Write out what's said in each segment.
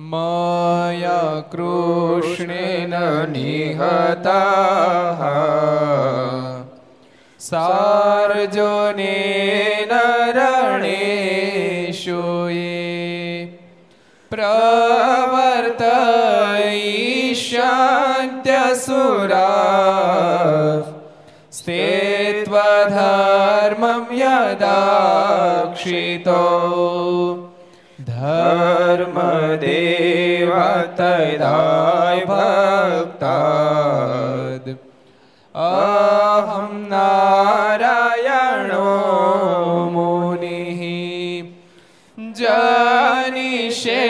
मया कृष्णेन निहताः सार्जुनेन रणेषु प्रवर्त ईशान्त्यसुराः स्ते त्वधर्मं यदाक्षितो धर्म देवा तदाय भक्ताद् अहं नारायणो मुनिः जनिषे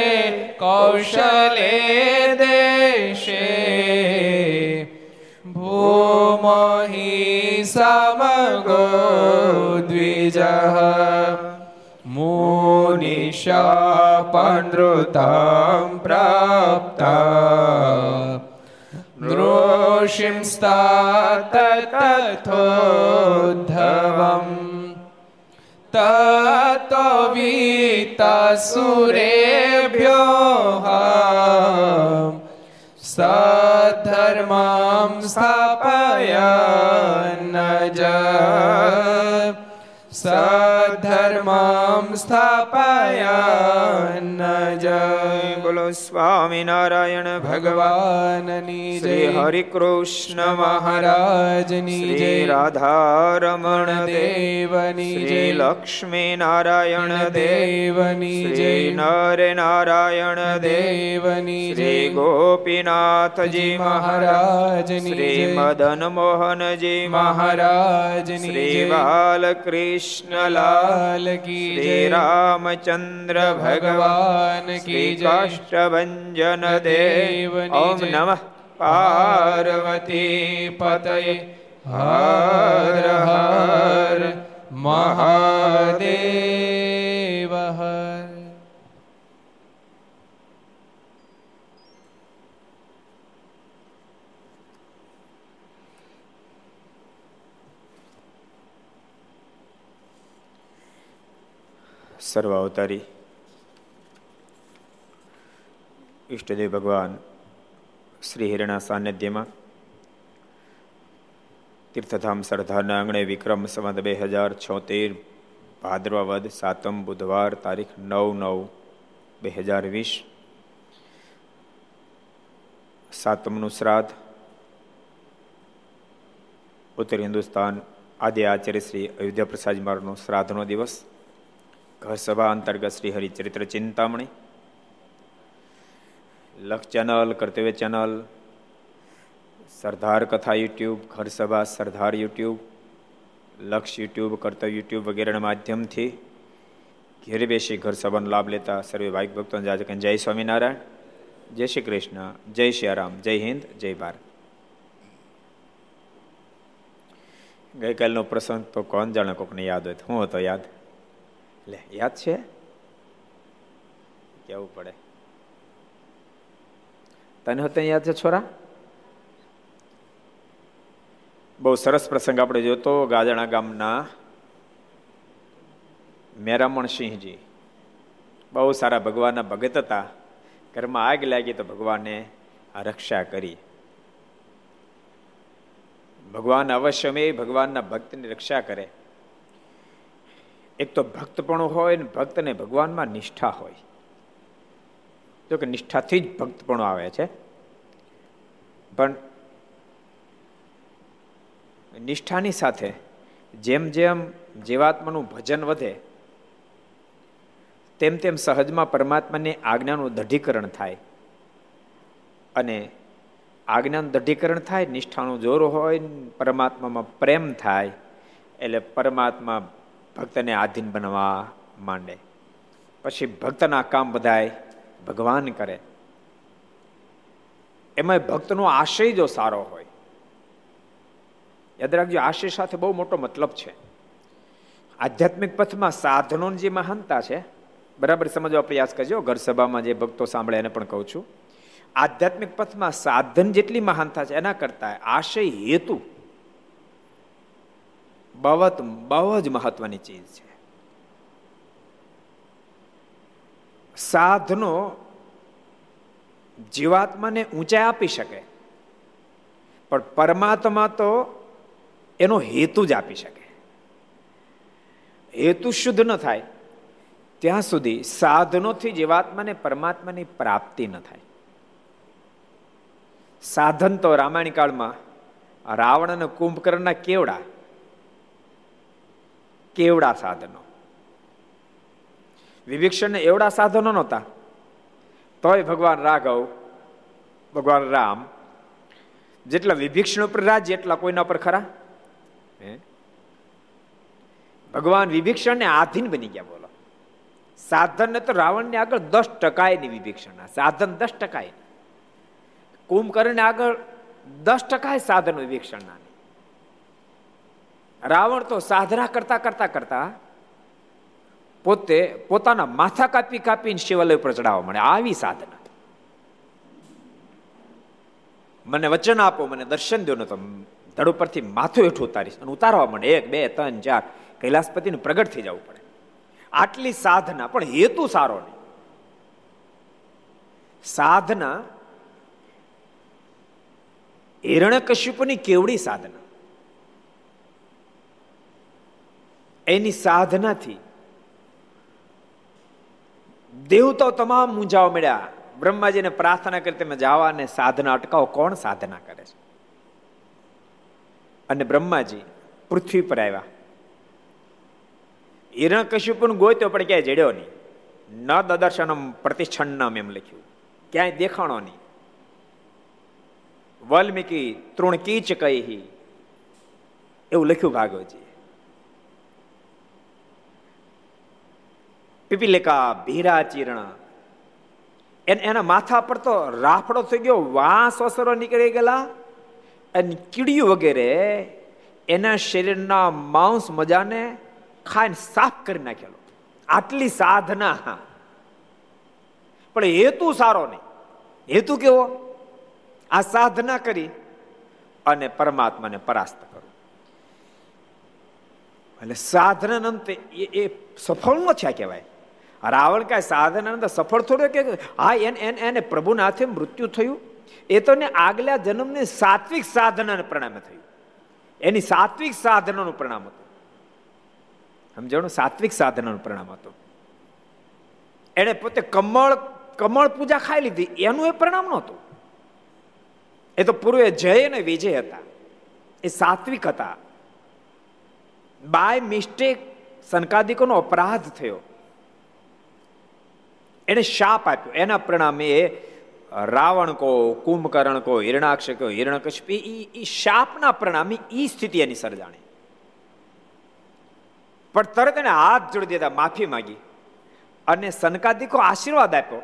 कौशले देशे भूमहि समगो द्विजः मुनिशापनृतां प्राप्ता नृषिंस्तात तथोद्धवं ततो वितासुरेभ्यः सद्धर्मां स्थापयन्नज सद्धर्मां स्थापयन्नज। बोलो स्वामी नारायण भगवाननी जय। हरि कृष्ण महाराजनी जय। राधारमण देवनी जय। लक्ष्मी नारायण देवनी जय। नर नारायण देवनी जय। गोपीनाथ जी महाराजनी जय। मदन मोहन जी महाराजनी जय। बालकृष्ण कृष्ण लाल की जय। रामचंद्र भगवान की जय। काष्ठभंजन देव ओम नमः पार्वती पतये। हर हर महादेव हर। सर्वावतारी इष्टदेव भगवान श्री हिरणा सान्निध्य में तीर्थधाम सरदार आंगणे विक्रम संवत 2076 भाद्रवावद 7 बुधवार तारीख 9/9/2020 सातमनु श्राद्ध उत्तर हिंदुस्तान आदि आचार्य श्री अयोध्या प्रसाद जी महाराज श्राद्ध नो दिवस। घरसभा अंतर्गत श्री हरिचरित्र चिंतामणी लक्ष चैनल, कर्तव्य channel, Sardar Katha YouTube, Gharsabha Sardar YouTube, Laksh YouTube, Kartavya YouTube वगैरह माध्यम थी घेर बेसी घरसभाનો લાભ લેતા સર્વે ભાઈક ભક્તોને જાજકન જય સ્વામિનારાયણ, જય શ્રી કૃષ્ણ, જય શ્રી રામ, જય હિન્દ, જય ભારત। ગઈકાલનો પ્રસંગ તો કોણ જાણે કોકને યાદ હોય, હું હતો યાદ? લે યાદ છે, કેવું પડે તને? હતો યાદ છે છોરા? બહુ સરસ પ્રસંગ આપણે જોતો ગાજણા ગામના મેરામણસિંહજી બહુ સારા ભગવાનના ભગત હતા। ઘરમાં આગ લાગી તો ભગવાને આ રક્ષા કરી। ભગવાન અવશ્યમેય ભગવાનના ભક્તની રક્ષા કરે। એક તો ભક્તપણું હોય ને ભક્તને ભગવાનમાં નિષ્ઠા હોય, જો કે નિષ્ઠાથી જ ભક્તપણું આવે છે, પણ નિષ્ઠાની સાથે જેમ જેમ જીવાત્માનું ભજન વધે તેમ તેમ સહજમાં પરમાત્માની આજ્ઞાનું દઢીકરણ થાય, અને આજ્ઞાનું દઢીકરણ થાય, નિષ્ઠાનું જોર હોય, પરમાત્મામાં પ્રેમ થાય, એટલે પરમાત્મા ભક્તને આધીન બનવા માંડે। પછી ભક્તના કામ બધાય ભગવાન કરે। એમાં ભક્તનો આશય જો સારો હોય, યાદ રાખજો આશય સાથે બહુ મોટો મતલબ છે। આધ્યાત્મિક પથમાં સાધનોની જે મહાનતા છે બરાબર સમજવા પ્રયાસ કરજો। ઘર સભામાં જે ભક્તો સાંભળે એને પણ કહું છું, આધ્યાત્મિક પથમાં સાધન જેટલી મહાનતા છે એના કરતા આશય હેતુ બહુ જ મહત્વની ચીજ છે। સાધનો જીવાત્માને ઊંચાઈ આપી શકે, પણ પરમાત્મા તો એનો હેતુ જ આપી શકે. હેતુ શુદ્ધ ન થાય ત્યાં સુધી, સાધનોથી જીવાત્માને પરમાત્માની પ્રાપ્તિ ન થાય. સાધન તો રામાયણ કાળમાં રાવણ અને કુંભકર્ણના કેવડા કેવડા સાધનો, વિભીક્ષણને એવડા સાધનો નહોતા, તોય ભગવાન રાઘવ, ભગવાન રામ જેટલા વિભીક્ષણ ઉપર રાજ્ય એટલા કોઈના પર ખરા? ભગવાન વિભીક્ષણને આધીન બની ગયા. બોલો, સાધનને તો રાવણને આગળ 10% ની વિભીક્ષણ, સાધન 10%, કુંભકર્ણને આગળ 10% સાધન વિભીક્ષણના. રાવણ તો સાધના કરતા કરતા કરતા પોતે પોતાના માથા કાપીને શિવાલય ઉપર ચડાવવા મળે. આવી સાધના, મને વચન આપો, મને દર્શન દો, તો ધડ ઉપરથી માથું હેઠું ઉતારીશ, અને ઉતારવા મળે 1 2 3 4 કૈલાસપતિને પ્રગટ થઈ જવું પડે. આટલી સાધના, પણ હેતુ સારો નહીં. સાધના હિરણ્યકશ્યપની કેવડી સાધના, એની સાધનાથી દેવતાઓ તમામ મૂંઝાઓ મળ્યા. બ્રહ્માજીને પ્રાર્થના કરી તમે જાઓ અને સાધના અટકાવો. કોણ સાધના કરે છે? અને બ્રહ્માજી પૃથ્વી પર આવ્યા. હિરણ્યકશ્યપુને ગોત્યો પણ ક્યાંય જડ્યો નહીં. ન દદર્શનમ પ્રતિષ્ઠન્નમ એમ લખ્યું, ક્યાંય દેખાણો નહીં. વાલ્મીકી તૃણકીચ કહી એવું લખ્યું ભાગવતજી. પીપીલિકા ભીરા ચીર્ણ, એના માથા પર તો રાફડો થઈ ગયો, વાંસ વસરો નીકળી ગયેલા, અને કીડીયું વગેરે એના શરીરના માંસ મજાને ખાઈને સાફ કરી નાખેલો. આટલી સાધના, પણ હેતુ સારો નહીં. હેતુ કેવો? આ સાધના કરી અને પરમાત્માને પરાસ્ત કરો. એટલે સાધના અંતે એ સફળ ન થયા કહેવાય. રાવણ કાંઈ સાધના સફળ થોડો કે હા, એને પ્રભુના હાથે મૃત્યુ થયું. એ તો ને આગલા જન્મની સાત્વિક સાધનાને પરિણામે થયું. એની સાત્વિક સાધનાનું પરિણામ હતું. સમજાણું? સાત્વિક સાધનાનું પરિણામ હતું. એને પોતે કમળ પૂજા ખાઈ લીધી, એનું એ પરિણામ નહોતું. એ તો પૂર્વે જય અને વિજય હતા, એ સાત્વિક હતા. બાય મિસ્ટેક સનકાદિકોનો અપરાધ થયો, એને શાપ આપ્યો, એના પરિણામે રાવણ કો, કુંભકર્ણ કો, હિરણાક્ષ કો, હિરણ્યકશ્યપ, ઈ શાપના પરિણામે ઈ સ્થિતિ એની સર્જાણી. પણ તરત એને હાથ જોડી દેતા માફી માંગી, અને સનકાદિકો આશીર્વાદ આપ્યો.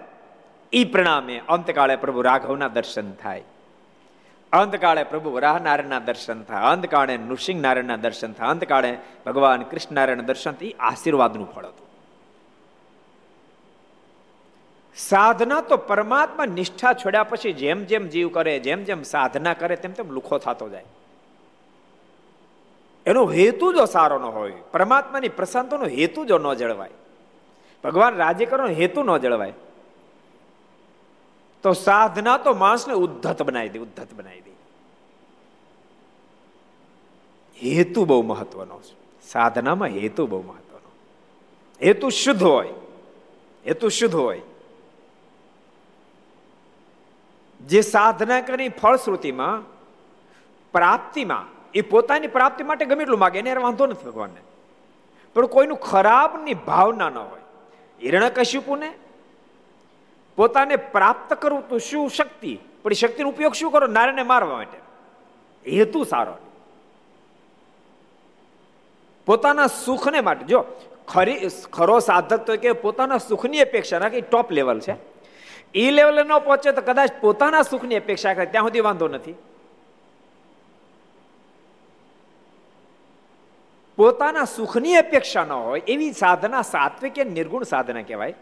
ઈ પરિણામે અંતકાળે પ્રભુ રાઘવના દર્શન થાય, અંતકાળે પ્રભુ વરાહનારાયણના દર્શન થાય, અંતકાળે નૃસિંહ નારાયણના દર્શન થાય, અંતકાળે ભગવાન કૃષ્ણ નારાયણના દર્શન. ઈ આશીર્વાદનું ફળ હતું. સાધના તો પરમાત્મા નિષ્ઠા છોડ્યા પછી જેમ જેમ જીવ કરે, જેમ જેમ સાધના કરે, તેમ તેમ લુખો થતો જાય. એનો હેતુ જો સારો ન હોય, પરમાત્માની પ્રશાંતિનો હેતુ જો ન જળવાય, ભગવાન રાજી કરવાનો હેતુ ન જળવાય, તો સાધના તો માણસને ઉદ્ધત બનાવી દે, ઉદ્ધત બનાવી દે. હેતુ બહુ મહત્વનો છે સાધનામાં, હેતુ બહુ મહત્વનો. હેતુ શુદ્ધ હોય, હેતુ શુદ્ધ હોય. જે સાધના કરી ફળશ્રુતિમાં, પ્રાપ્તિમાં, એ પોતાની પ્રાપ્તિ માટે ગમે એટલું માગે, એને વાંધો નથી ભગવાનને, પણ કોઈનું ખરાબની ભાવના ન હોય. હિરણ્યકશ્યપુને પોતાને પ્રાપ્ત કરવું તો શું શક્તિ, પણ એ શક્તિનો ઉપયોગ શું કરો? નારાયણને મારવા માટે. હેતુ સારો, પોતાના સુખને માટે. જો ખરો સાધક તો કે પોતાના સુખની અપેક્ષા રાખે, ટોપ લેવલ છે. ઈ લેવલે ન પહોંચે તો કદાચ પોતાના સુખની અપેક્ષા કરે, ત્યાં સુધી વાંધો નથી. પોતાના સુખની અપેક્ષા ન હોય એવી સાધના સાત્વિક નિર્ગુણ સાધના કહેવાય.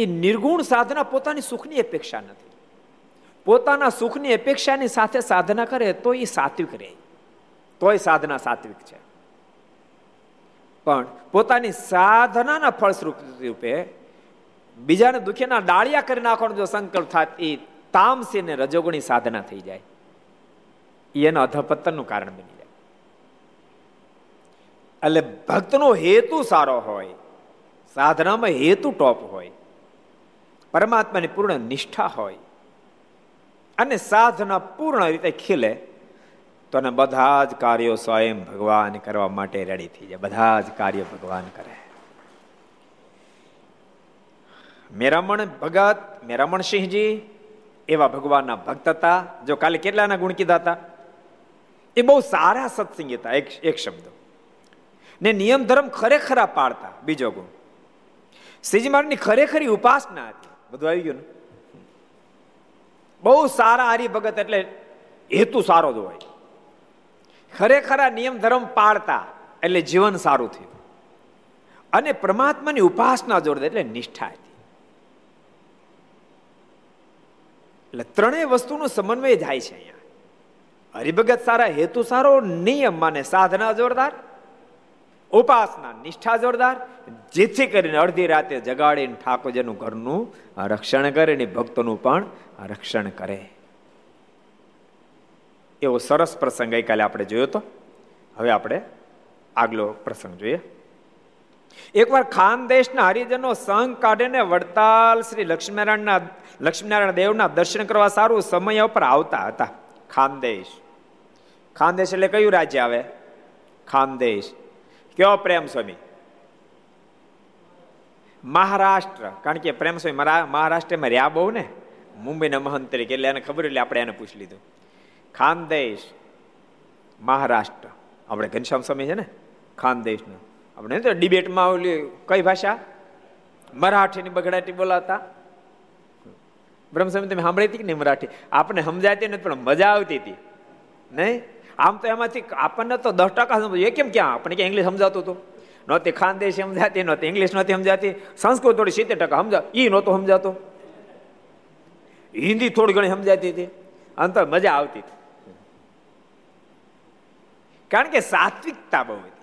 એ નિર્ગુણ સાધના પોતાની સુખની અપેક્ષા નથી. પોતાના સુખની અપેક્ષાની સાથે સાધના કરે તો એ સાત્વિક રહે, તો એ સાધના સાત્વિક છે. પણ પોતાની સાધનાના ફળસ્વરૂપે બીજાને દુખીના ડાળિયા કરી નાખવાનો જો સંકલ્પ થાય, એ તામસી ને રજોગુણી સાધના થઈ જાય, એના અધપતનનું કારણ બની જાય. એટલે ભક્તનો હેતુ સારો હોય, સાધનામાં હેતુ ટોપ હોય, પરમાત્માની પૂર્ણ નિષ્ઠા હોય અને સાધના પૂર્ણ રીતે ખીલે, તો એને બધા જ કાર્યો સ્વયં ભગવાન કરવા માટે રેડી થઈ જાય. બધા જ કાર્યો ભગવાન કરે. મેરામણ ભગત મેરામણ સિંહજી એવા ભગવાનના ભક્ત હતા. જો કાલે કેટલાના ગુણ કીધા હતા, એ બહુ સારા સત્સંગી હતા. એક શબ્દ ને નિયમ ધર્મ ખરેખર પાળતા. બીજો ગુણ શ્રીજી મહારાજની ખરેખરી ઉપાસના હતી. બધું આવી ગયું ને. બહુ સારા હરિભગત એટલે હેતુ સારો જ હોય, ખરેખર નિયમ ધર્મ પાળતા એટલે જીવન સારું થયું, અને પરમાત્માની ઉપાસના જોડે એટલે નિષ્ઠા હતી. એટલે ત્રણેય વસ્તુનો સમન્વય થાય છે અહીંયા. હરિભગત સારા, હેતુ સારો, નિયમ માને સાધના જોરદાર, ઉપાસના નિષ્ઠા જોરદાર, જેથી કરીને અડધી રાતે જગાડીને ઠાકોરજીનું ઘરનું રક્ષણ કરે ને ભક્તોનું પણ રક્ષણ કરે. એવો સરસ પ્રસંગ ગઈકાલે આપણે જોયો હતો. હવે આપણે આગલો પ્રસંગ જોઈએ. એકવાર ખાનદેશના હરિજનો સંઘ કાઢીને વડતાલ શ્રી લક્ષ્મીનારાયણ દેવના દર્શન કરવા સારું સમય પર આવતા હતા. ખાનદેશ, ખાનદેશ એટલે કયું રાજ્ય આવે? ખાનદેશ કયો પ્રેમ સ્વામી? મહારાષ્ટ્ર. કારણ કે પ્રેમ સ્વામી મહારાષ્ટ્રમાં રહ્યા બહુ ને, મુંબઈના મહંત તરીકે, એટલે એને ખબર, એટલે આપણે એને પૂછી લીધું. ખાનદેશ મહારાષ્ટ્ર. આપણે ઘનશ્યામ સ્વામી છે ને ખાનદેશનો. આપણે તો ડિબેટમાં ઓલી કઈ ભાષા, મરાઠીની બગડાટી બોલાતા. બ્રહ્મસ્વામી તમે સાંભળી હતી કે નહીં? મરાઠી આપણને સમજાતી નથી પણ મજા આવતી હતી નહીં. આમ તો એમાંથી આપણને તો 10% સમજાયું. એ કેમ ક્યાં આપણે ક્યાં ઇંગ્લિશ સમજાતું હતું? નહોતી ખાનદેશ સમજાતી, નહોતી ઇંગ્લિશ નહોતી સમજાતી, સંસ્કૃત થોડી 70% સમજાય, એ નહોતું સમજાતું, હિન્દી થોડી ઘણી સમજાતી હતી, અંતર મજા આવતી હતી. કારણ કે સાત્વિકતા બહુ હતી.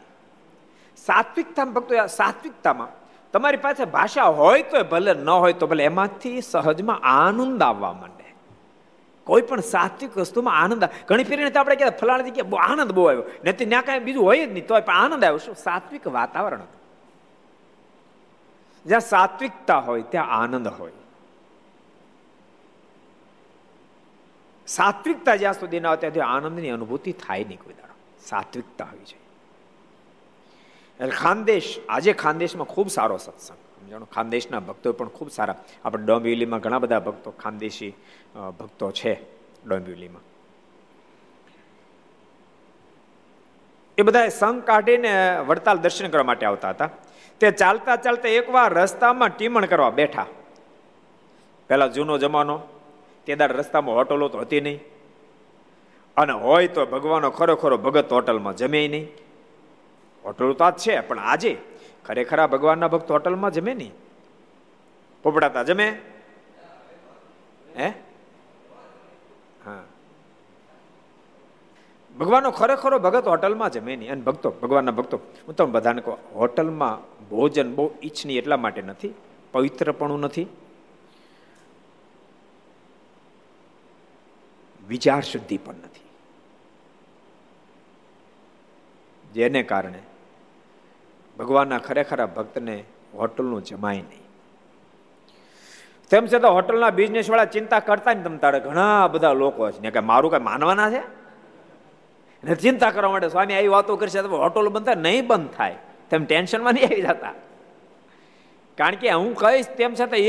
સાત્વિકતામાં ભક્તો, સાત્વિકતામાં તમારી પાસે ભાષા હોય તો ભલે, ન હોય તો ભલે, એમાંથી સહજમાં આનંદ આવવા માંડે. કોઈ પણ સાત્વિક વસ્તુમાં આનંદ આવે. ઘણી ફેરીને તો આપણે કહેતા ફલાણા જગ્યાએ આનંદ બહુ આવ્યો, નથી ત્યાં કાંઈ બીજું હોય જ નહીં, તો પણ આનંદ આવ્યો. શું સાત્વિક વાતાવરણ હતું. જ્યાં સાત્વિકતા હોય ત્યાં આનંદ હોય. સાત્વિકતા જ્યાં સુધી ના હોય ત્યાં સુધી આનંદની અનુભૂતિ થાય નહીં કોઈ દાડો. સાત્વિકતા હોવી જોઈએ. એટલે ખાનદેશ, આજે ખાનદેશમાં ખૂબ સારો સત્સંગ સમજાણો. ખાનદેશના ભક્તો પણ ખૂબ સારા. આપણે ડોંબિવલીમાં ઘણા બધા ભક્તો, ખાનદેશી ભક્તો છે ડોંબિવલીમાં. એ બધા સંઘ કાઢીને વડતાલ દર્શન કરવા માટે આવતા હતા. તે ચાલતા ચાલતા એકવાર રસ્તામાં ટીમણ કરવા બેઠા. પહેલા જૂનો જમાનો, તે દાડ રસ્તામાં હોટલો તો હતી નહીં, અને હોય તો ભગવાનનો ખરોખરો ભગત હોટલમાં જમે નહીં. હોટલ તો આજ છે, પણ આજે ખરેખર ભગવાનના ભક્ત હોટલમાં જમે નહીં. પોપડાતા જમે હે? હા, ભગવાનનો ખરેખરો ભગત હોટલમાં જમે નહીં. અને ભક્તો, ભગવાનના ભક્તો, હું તમને બધાને કહું, હોટલમાં ભોજન બહુ ઈચ્છનીય એટલા માટે નથી, પવિત્રપણું નથી, વિચાર શુદ્ધિ પણ નથી, જેને કારણે ભગવાનના ખરેખરા ભક્તને હોટલનું જમાય નહીં. તેમ છતાં હોટલના બિઝનેસ વાળા ચિંતા કરતા ને, તમતારે ઘણા બધા લોકો છે ને કે મારું કઈ માનવાના છે ને, ચિંતા કરવા માટે સ્વામી આવી વાતો કરશે તો હોટલ બંધ થાય નહીં, બંધ થાય તેમ ટેન્શનમાં નહીં આવી જતા. કારણ કે હું કહીશ તેમ છતાં 1%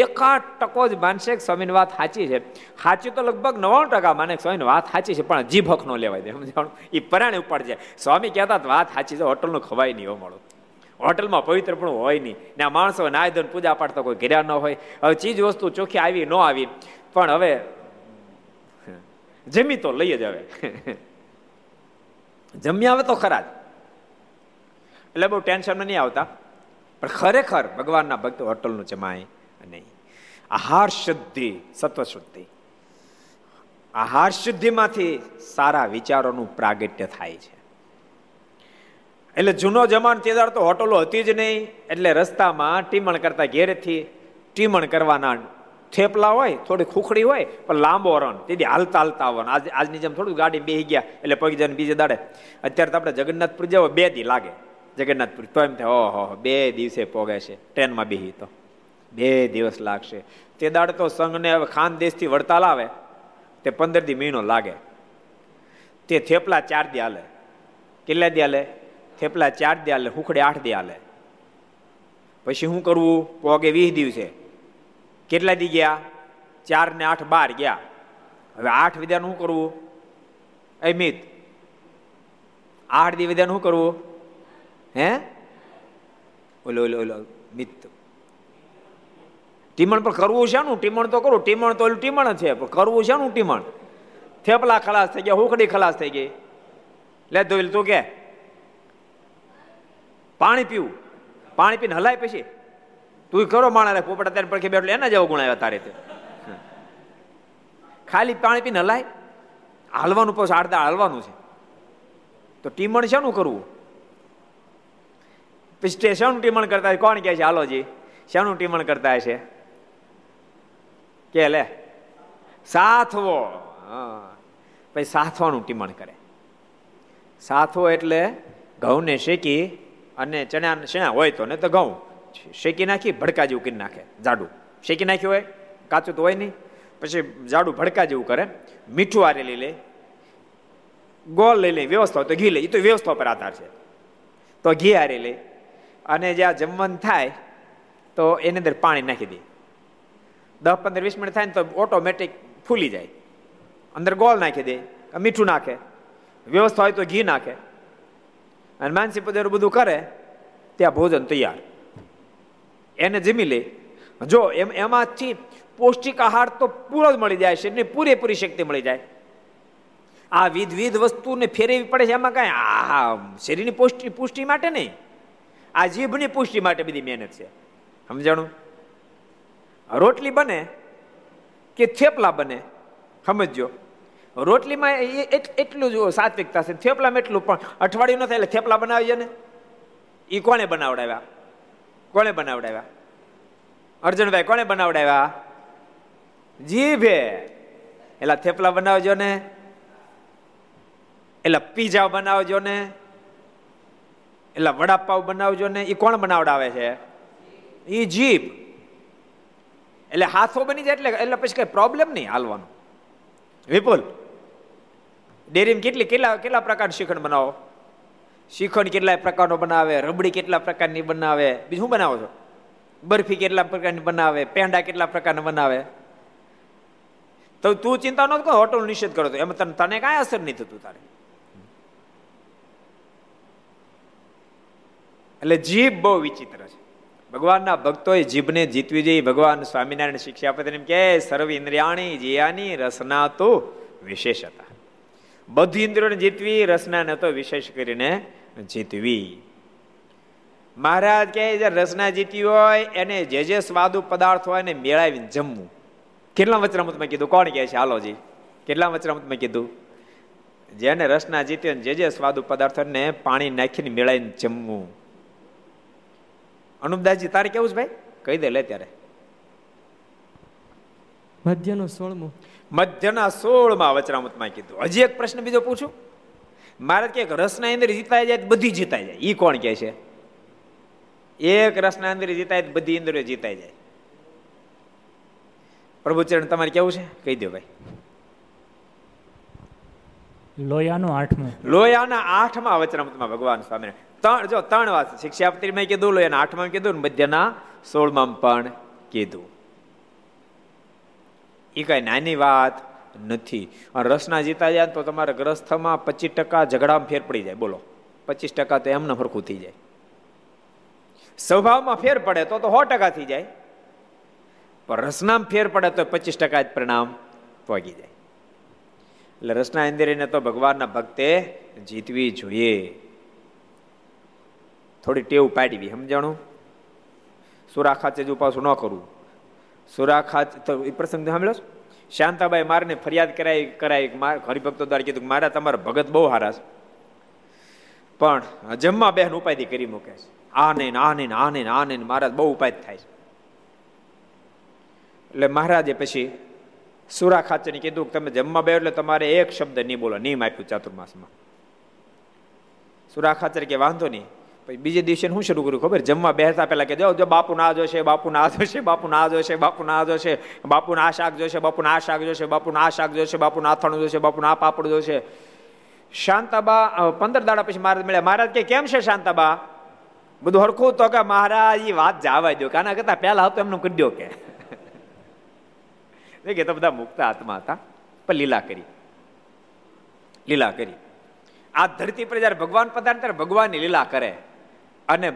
જ માનશે કે સ્વામીની વાત સાચી છે. સાચી તો લગભગ 99% માને સ્વામીની વાત સાચી છે, પણ જીભ હક નો લેવાય દે, સમજાણું. એ પરાણે ઉપાડ જાય. સ્વામી કહેતા વાત સાચી છે, હોટલનું ખવાય નહીં, મળો હોટલમાં પવિત્ર પણ હોય નહીં ને. આ માણસો નાય ધોઈને પૂજા પાડતા કોઈ ઘેર્યા ન હોય. હવે ચીજ વસ્તુ ચોખ્ખી આવી ન આવી, પણ હવે જમી તો લઈ જ, હવે જમ્યા હવે તો ખરા જ. એટલે બહુ ટેન્શનમાં નહીં આવતા. પણ ખરેખર ભગવાનના ભક્ત હોટલનું જમાય નહીં. આહાર શુદ્ધિ, સત્વ શુદ્ધિ, આહાર શુદ્ધિમાંથી સારા વિચારોનું પ્રાગટ્ય થાય છે. એટલે જૂનો જમાનો, તે દાડો તો હોટલો હતી જ નહીં, એટલે રસ્તામાં ટીમણ કરતા ઘેરથી ટીમણ કરવાના, થેપલા હોય, થોડી ખુખડી હોય, પણ લાંબો રન, તેથી હાલતા હાલતા આવવાનું. આજે આજની જેમ થોડું ગાડી બેસી ગયા એટલે પગ જાય બીજે દાડે. અત્યારે તો આપણે જગન્નાથપુર જવો 2 દી લાગે. જગન્નાથપુર તો એમ થાય ઓહો 2 દિવસે પોગે છે, ટ્રેનમાં બેસી તો 2 દિવસ લાગશે. તે દાડે તો સંઘને હવે ખાનદેશથી વડતાલ આવે તે 15 દી મહિનો લાગે. તે થેપલા 4 દી હાલે. કેટલા દી હાલે? થેપલા 4 દી હાલે, હુખડે 8 દી હાલે. પછી શું કરવું? પોગે 20 દિવસે. કેટલા દી ગયા? 4 ને 8 12 ગયા. હવે 8 વિધાન શું કરવું? અમિત 8 દી વિધાન શું કરવું? હે ઓલો મિત ટીમણ પણ કરવું છે નું? ટીમણ તો કરું, ટીમણ તો ટીમણ છે, પણ કરવું છે નું ટીમણ? થેપલા ખલાસ થઈ ગયા, હુકડી ખલાસ થઈ ગઈ. લે ધોઈલ તું કે પાણી પીવું, પાણી પીને હલાય પછી તું કરો માણા લે પોપટા તારી પડખે બેઠો એના જેવો ગુણાવ્યા તારે. તે ખાલી પાણી પીને હલાય, હાલવાનું પછી આડતા હાલવાનું છે, તો ટીમણ શેનું કરવું? પછી શેનું ટીમણ કરતા કોણ કહે છે? હાલોજી શેનું ટીમણ કરતા હશે? કે લે સાથવો. પછી સાથવાનું ટીમણ કરે. સાથવો એટલે ઘઉંને શેકી અને ચણા શેણા હોય તો, ને તો ઘઉં શેકી નાખી ભડકા જેવું કરી નાખે, જાડું શેકી નાખ્યું હોય, કાચું તો હોય નહીં, પછી જાડું ભડકા જેવું કરે. મીઠું આરેલી લે, ગોળ લઈ લે, વ્યવસ્થા હોય તો ઘી લે, એ તો વ્યવસ્થા પર આધાર છે, તો ઘી આરે લે. અને જ્યાં જમવાનું થાય તો એની અંદર પાણી નાખી દે. 10 15 20 મિનિટ થાય ને તો ઓટોમેટિક ફૂલી જાય. અંદર ગોળ નાખી દે, મીઠું નાખે, વ્યવસ્થા હોય તો ઘી નાખે, અને માનસી પદાર્થ બધું કરે, ત્યાં ભોજન તૈયાર. એને જમી લે. જો એમાંથી પૌષ્ટિક આહાર તો પૂરો જ મળી જાય છે, એને પૂરેપૂરી શક્તિ મળી જાય. આ વિધવિધ વસ્તુને ફેરવી પડે છે, એમાં કાંઈ આ શરીરની પુષ્ટિ માટે નહીં, આ જીભની પુષ્ટિ માટે બધી મહેનત છે. સમજાણું? રોટલી બને કે થેપલા બને, સમજો, રોટલીમાં એટલું જ સાત્વિકતા છે, થેપલામાં એટલું, પણ અઠવાડિયું ન થાય એટલે થેપલા બનાવીએ ને. એ કોણે બનાવડાવ્યા? કોણે બનાવડાવ્યા? અર્જુનભાઈ કોણે બનાવડાવ્યા? જીભે. એટલે થેપલા બનાવજો ને, એટલે પીઝા બનાવજો ને, એટલે વડાપાવ બનાવજો ને, એ કોણ બનાવડાવે છે? એ જીભ. એટલે હાથો બની જાય એટલે પછી કઈ પ્રોબ્લેમ નહીં હાલવાનો. વિપુલ ડેરીમાં કેટલા પ્રકારનું શ્રીખંડ બનાવો? શ્રીખંડ કેટલા પ્રકારનો બનાવે, રબડી કેટલા પ્રકારની બનાવે, બીજું બનાવો છો, બરફી કેટલા પ્રકારની બનાવે, પેંડા કેટલા પ્રકારના બનાવે. તો તું ચિંતા ન કર, હોટલનો નિષેધ કરો તો એમાં તને કાંઈ અસર નહીં થતું. તારે એટલે જીભ બહુ વિચિત્ર છે. ભગવાનના ભક્તોએ જીભને જીતવી જોઈએ. ભગવાન સ્વામિનારાયણ શિક્ષા આપે તેમ કે સર્વ ઇન્દ્રિયાણી જીયાની રસના તો વિશેષ હતા. બધી ઇન્દ્રિયોને જીતવી, રસનાને તો વિશેષ કરીને જીતવી. મહારાજ કહે જે રસના જીતવી હોય એને જે સ્વાદુ પદાર્થ હોય એને મેળવીને જમવું. કેટલા વચરામૃતમાં કીધું? કોણ કહે છે? હાલોજી કેટલા વચરામૃતમાં કીધું? જેને રસના જીતી હોય ને જે સ્વાદુ પદાર્થને પાણી નાખીને મેળવીને જમવું. અનુપદાસજી તારે કેવું છે? ભાઈ કહી દે લે. ત્યારે મધ્યના 16માં વચરામૃતમાં કીધું. હજી એક પ્રશ્ન બીજો પૂછું. મહારાજ કે રસના અંદર જીતાઈ જાય બધી જીતાઈ જાય, ઈ કોણ કહે છે? એક રસના અંદર જીતાય બધી ઇન્દ્રિયો જીતાઈ જાય. પ્રભુચરણ તમારે કેવું છે? કહી દો ભાઈ. લોયાના 8માં વચરામૃતમાં ભગવાન સ્વામી જો 3 વાત શિક્ષા આપત્રીમાં કીધું, લોયાના 8માં કીધું, મધ્યના 16માં પણ કીધું. એ કઈ નાની વાત નથી. રસના જીતા જાય તો તમારા ગ્રસ્થમાં 25% ઝઘડામાં ફેર પડી જાય. બોલો 25% તો એમને હરખું થઈ જાય. સ્વભાવમાં ફેર પડે તો 100% થઈ જાય, પણ રસનામાં ફેર પડે તો 25% જ પરિણામ પહોંચી જાય. એટલે રસના ઇન્દ્રિયને તો ભગવાનના ભક્તે જીતવી જોઈએ. થોડી ટેવ પાડવી, સમજાણું? સુરા ખાચે જો પાછું ન કરવું. સુરા ખાચે તો એ પ્રસંગ સાંભળ્યો છો? શાંતાબાઈ મારને ફરિયાદ કરાવી હરિભક્તો દ્વારા કીધું કે મારા તમારા ભગત બહુ હારા છે, પણ જમવા બેન ઉપાયથી કરી મૂકે છે. આ નહીં આ નહીં આ નહીં આ નહીં, મહારાજ બહુ ઉપાય થાય છે. એટલે મહારાજે પછી સુરા ખાચરને કીધું કે તમે જમવા બેહો એટલે તમારે એક શબ્દ નહીં બોલો, નિયમ આપ્યું ચાતુર્માસમાં. સુરા ખાચર કે વાંધો નહીં. પછી બીજે દિવસે હું શરૂ કર્યું ખબર, જમવા બેસતા પહેલા કે જો બાપુ ના જોશે, બાપુ ના જોશે, બાપુ ના જોશે, બાપુ ના જોશે, બાપુને આ શાક જોશે, બાપુને આ શાક જોશે, બાપુને આ શાક જોશે, બાપુને આ અથાણું જોશે, બાપુને આ પાપડ જોશે. શાંતાબા 15 દાડા પછી મહારાજ મળ્યા. મહારાજ કે કેમ છે શાંતાબા, બધું હરખું? તો કે મહારાજ એ વાત જવા દો, કે આના કરતા પહેલા હતો એમનું કરી દો, કે તો બધા મુક્તા આત્મા હતા, પણ લીલા કરી. આ ધરતી પર જયારે ભગવાન પધારે ત્યારે ભગવાનની લીલા કરે, અને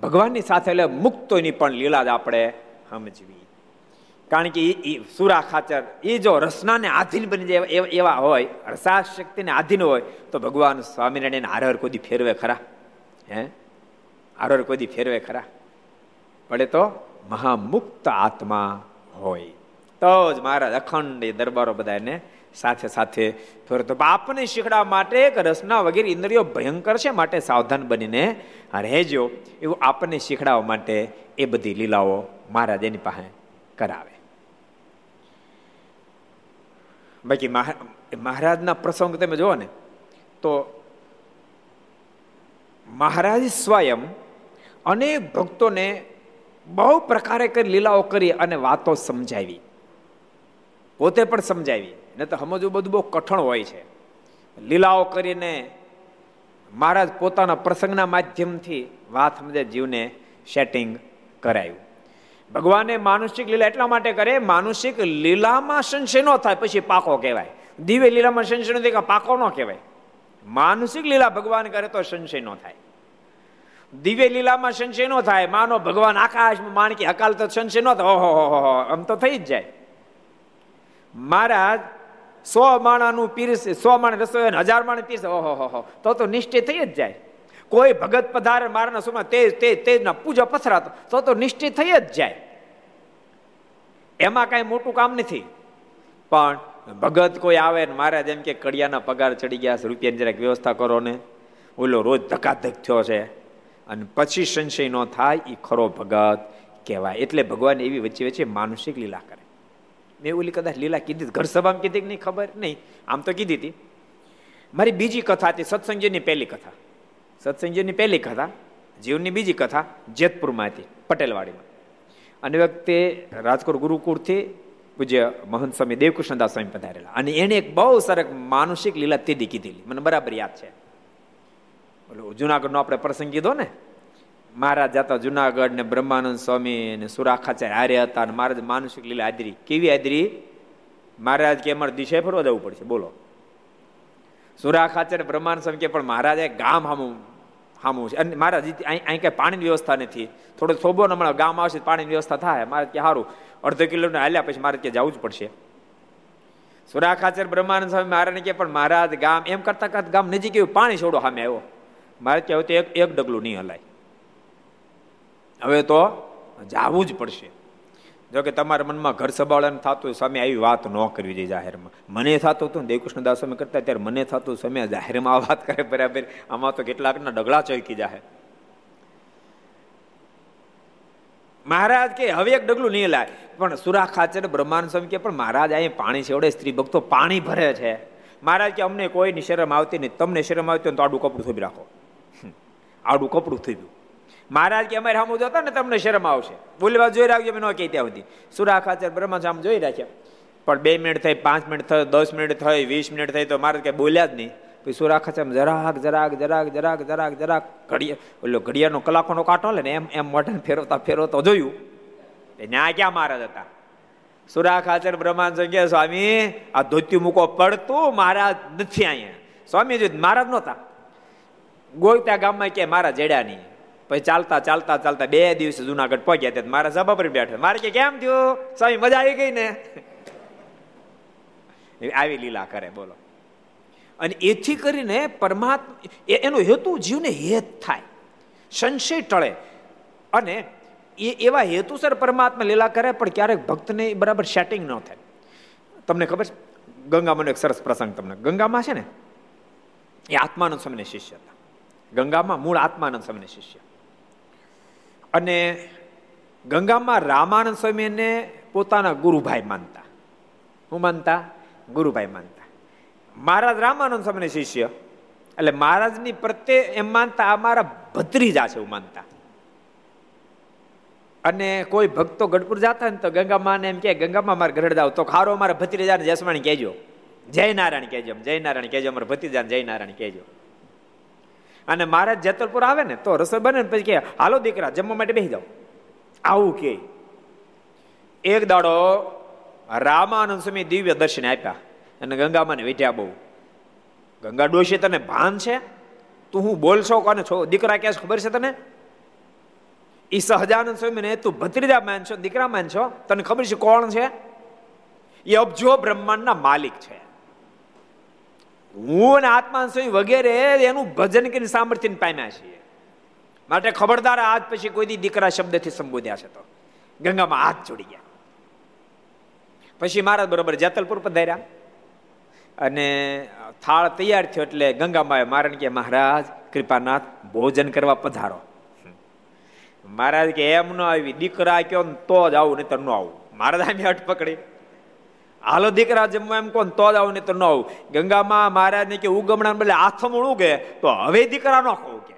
ભગવાનની સાથે એટલે મુક્તોની પણ લીલા જ આપણે સમજવી. કારણ કે એ સુરા ખાચર એ જો રસનાને આધીન બની જાય એવા હોય, રસાસ શક્તિને આધીન હોય, તો ભગવાન સ્વામિનારાયણ હારર કોદી ફેરવે ખરા? હે, હારર કોદી ફેરવે ખરા? પડે તો મહામુક્ત આત્મા હોય તો જ મહારાજ અખંડ એ દરબારો બધા એને સાથે સાથે ફેરતો. બાપને શીખડાવવા માટે કે રસના વગેરે ઇન્દ્રિયો ભયંકર છે, માટે સાવધાન બનીને રહેજો, એવું આપણને શીખડાવવા માટે એ બધી લીલાઓ મહારાજ એની પાસે કરાવે. બાકી મહારાજના પ્રસંગ તમે જુઓ ને તો મહારાજ સ્વયં અનેક ભક્તોને બહુ પ્રકારે કરી લીલાઓ કરી અને વાતો સમજાવી, પોતે પણ સમજાવી. નહીં તો સમજવું બધું બહુ કઠણ હોય છે. લીલાઓ કરીને મહારાજ પોતાના પ્રસંગના માધ્યમથી વાત સમજાય, જીવને સેટિંગ કરાયું. ભગવાને માનુષિક લીલા એટલા માટે કરે, માનુષિક લીલામાં સંશય ન થાય પછી પાકો કહેવાય. દિવ્ય લીલામાં સંશય ન થાય કે પાકો ન કહેવાય. માનુષિક લીલા ભગવાન કરે તો સંશય ન થાય, દિવ્ય લીલામાં સંશય ન થાય. માનો ભગવાન આકાશમાં માણકી અકાલ તો સંશય ન થાય, ઓહો આમ તો થઈ જ જાય. મહારાજ 100 માણાનું પીરસે, 100 માણ રસોઈ 1000 માણ પીરસે, ઓહો તો નિશ્ચય થઈ જ જાય. કોઈ ભગત પધારે મારાના સુમાં તેજના પૂજા પથરાતો તો નિશ્ચય થઈ જ જાય. એમાં કાંઈ મોટું કામ નથી. પણ ભગત કોઈ આવે ને મહારાજ એમ કે કડિયાના પગાર ચડી ગયા છે, રૂપિયાની જરાક વ્યવસ્થા કરો ને, ઓલો રોજ ધકાધક થયો છે, અને પછી સંશય ન થાય, એ ખરો ભગત કહેવાય. એટલે ભગવાન એવી વચ્ચે વચ્ચે માનસિક લીલા કરે. મેં ઓલી કદાચ લીલા કીધી ઘરસભામાં કીધી કે નહીં ખબર નહીં, આમ તો કીધી હતી. મારી બીજી કથા હતી, સત્સંગજીની પહેલી કથા, જીવનની બીજી કથા જેતપુરમાં હતી, પટેલવાડીમાં. અને વખતે રાજકોટ ગુરુકુળથી પૂજ્ય મહંત સ્વામી દેવકૃષ્ણદાસ સ્વામી પધારેલા, અને એને એક બહુ સરસ માનસિક લીલા તેદી કીધેલી, મને બરાબર યાદ છે. ઓલો જુનાગઢનો આપણે પ્રસંગ કીધો ને, મહારાજ જાતા જુનાગઢ ને બ્રહ્માનંદ સ્વામી ને સુરાખાચાર્ય હારે હતા, અને મહારાજ માનસિક લીલા આદરી. કેવી આદરી? મહારાજ કે અમારે દિશાએ ફરવા જવું પડશે. બોલો, સુરાખાચાર્ય બ્રહ્માનંદ સ્વામી કે પણ મહારાજ ગામ હામું છે, અને મહારાજ અહીં કઈ પાણીની વ્યવસ્થા નથી, થોડો થોભો ને હમણાં ગામ આવશે પાણીની વ્યવસ્થા થાય. મહારાજ કે સારું. 1.5 કિલોમીટર હાલ્યા પછી મહારાજ કે જવું જ પડશે. સુરાખાચાર્ય બ્રહ્માનંદ સ્વામી મહારાજને કે પણ મહારાજ ગામ એમ કરતા કરતા ગામ નજીક એવું પાણી છોડો સામે આવ્યો. મહારાજ કે હવે તો એક ડગલું નહીં હલાય, હવે તો જવું જ પડશે. જોકે તમારા મનમાં ઘર સભાળાને થતું હોય, સ્વામી આવી વાત ન કરવી જોઈએ જાહેરમાં. મને થતું હતું, દેવકૃષ્ણદાસ સ્વામી કરતા ત્યારે મને થતું, સ્વામી જાહેરમાં આ વાત કરે બરાબર, આમાં તો કેટલાકના ડગલા ચોંકી જાય. મહારાજ કે હવે એક ડગલું નહીં લાય. પણ સુરાખાચર બ્રહ્માનંદ સ્વામી કે પણ મહારાજ અહીં પાણી છેવડે સ્ત્રી ભક્તો પાણી ભરે છે. મહારાજ કે અમને કોઈની શરમ આવતી નહીં, તમને શરમ આવતી હોય તો આડું કપડું થોભી રાખો. આડું કપડું થોભ્યું. મહારાજ કે અમારે સામું જોતા ને તમને શરમ આવશે, બોલવા જોઈ રાખજો. મેં ન કહી ત્યાં સુધી સુરાખાચર બ્રહ્માજી આમ જોઈ રાખ્યા, પણ 2 મિનિટ થઈ, 5 મિનિટ થઈ, 10 મિનિટ થઈ, 20 મિનિટ થઈ, તો મહારાજ કઈ બોલ્યા જ નહીં. પછી સુરાખાચર જરાક ઘડિયાળનો કલાકોનો કાંટો લે ને એમ મોઢાને ફેરવતા જોયું, ન્યા ક્યાં મહારાજ હતા. સુરાખાચર બ્રહ્માજી કે સ્વામી આ ધોતી મૂકો, પડતું મહારાજ નથી અહીંયા. સ્વામી જો મહારાજ નહોતા, ગોયતા ગામમાં કે મહારાજ જડ્યા નહીં. પછી ચાલતા 2 દિવસે જુનાગઢ પહોંચ્યા ત્યાં મારા સભા પર બેઠા. મારે કે કેમ થયું સ્વામી? મજા આવી ગઈ ને. આવી લીલા કરે, બોલો. અને એથી કરીને પરમાત્મા એનો હેતુ જીવને હેત થાય, સંશય ટળે, અને એવા હેતુસર પરમાત્મા લીલા કરે. પણ ક્યારેક ભક્તને બરાબર સેટિંગ ન થાય. તમને ખબર છે ગંગામાંનો એક સરસ પ્રસંગ, તમને ગંગામાં છે ને એ આત્માનંદ સ્વામીને શિષ્ય હતા. ગંગામાં મૂળ આત્માનંદ સ્વામીને શિષ્ય, અને ગંગામાં રામાનંદ સ્વામીને પોતાના ગુરુભાઈ માનતા. હું માનતા? ગુરુભાઈ માનતા. મહારાજ રામાનંદ સ્વામીને શિષ્ય, એટલે મહારાજની પ્રત્યે એમ માનતા આ મારા ભત્રીજા છે એવું માનતા. અને કોઈ ભક્તો ગઢપુર જતા ને તો ગંગામાં એમ કે ગંગામાં મારે ગઢડાવ તો ખારો અમારા ભત્રીજાને જસવાણી કહેજો, જય નારાયણ કહેજો, જય નારાયણ કહેજો, અમારા ભત્રીજાને જય નારાયણ કહેજો. અને મહારાજ જેતલપુર આવે ને તો રસોઈ બને ને પછી કે હાલો દીકરા જમવા માટે બેસી જાઓ, આવું કે. એક દાડો રામાનંદ સ્વામી દિવ્ય દર્શન આપ્યા અને ગંગામાં ને વેઠ્યા બહુ. ગંગા ડોશી, તને ભાન છે? તું હું બોલશો કોને છો? દીકરા કે ખબર છે તને? ઈ સહજાનંદ સ્વામીને તું ભત્રીજા માનશો, દીકરા માનશો? તને ખબર છે કોણ છે? એ અબજો બ્રહ્માંડના માલિક છે. હું અને આત્માન સ્વામી વગેરે એનું ભજન કરીને સામર્થ્યને પામ્યા છીએ. માટે ખબરદાર આજ પછી કોઈ દીકરા શબ્દથી સંબોધ્યા છે તો ગંગામાં હાથ જોડી ગયા. પછી મહારાજ બરોબર જેતલપુર પધાર્યા અને થાળ તૈયાર થયો એટલે ગંગામાં મારણ કે મહારાજ કૃપાનાથ ભોજન કરવા પધારો. મહારાજ કે એમ ન આવી, દીકરા કયો ને તો જ આવું નહીં તો ન આવું. મહારાજ આમ હટ પકડી, હાલો દીકરા જમવા એમ કોણ તો જ આવું નહીં તો ન આવું. ગંગામાં મહારાજને કે ઉગમણા બદલે આથમણ ઉગે તો હવે દીકરા ન કહું કે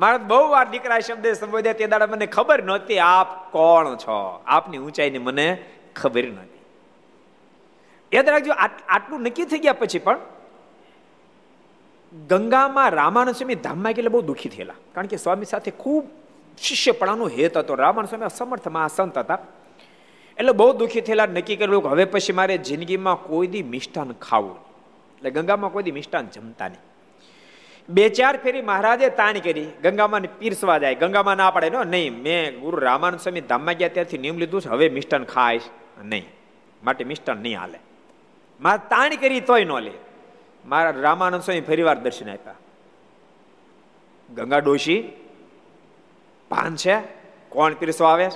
મહારાજ બહુ વાર દીકરા શબ્દે સંબોધ્યા. તે દાડા મને ખબર નહોતી આપ કોણ છો, આપની ઊંચાઈની મને ખબર નહોતી. યાદ રાખજો, આટલું નક્કી થઈ ગયા પછી પણ ગંગામાં રામાનંદ સ્વામી ધામમાં ગયેલા બહુ દુઃખી થયેલા, કારણ કે સ્વામી સાથે ખૂબ શિષ્યપણાનો હેત હતો. રામાનંદ સ્વામી સમર્થ મહાસંત હતા એટલે બહુ દુઃખી થયેલા. નક્કી કરેલું હવે પછી મારે જિંદગીમાં કોઈ દી મિષ્ટાન ખાવું, એટલે ગંગામાં કોઈ દી મિષ્ટાન જમતા નહીં. બે ચાર ફેરી મહારાજે તાણ કરી, ગંગામાં પીરસવા જાય, ગંગામાં ના પાડે નહીં. મેં ગુરુ રામાનંદ સ્વામી ધામમાં ગયા ત્યાંથી નિયમ લીધું છે હવે મિષ્ટાન ખાઈશ નહીં, માટે મિષ્ટાન નહીં હાલે. મારા તાણી કરી તોય ન લે. મારા રામાનંદ સ્વામી ફરીવાર દર્શન આપ્યા. ગંગા ડોશી, ભાન છે કોણ પીરસવા આવે?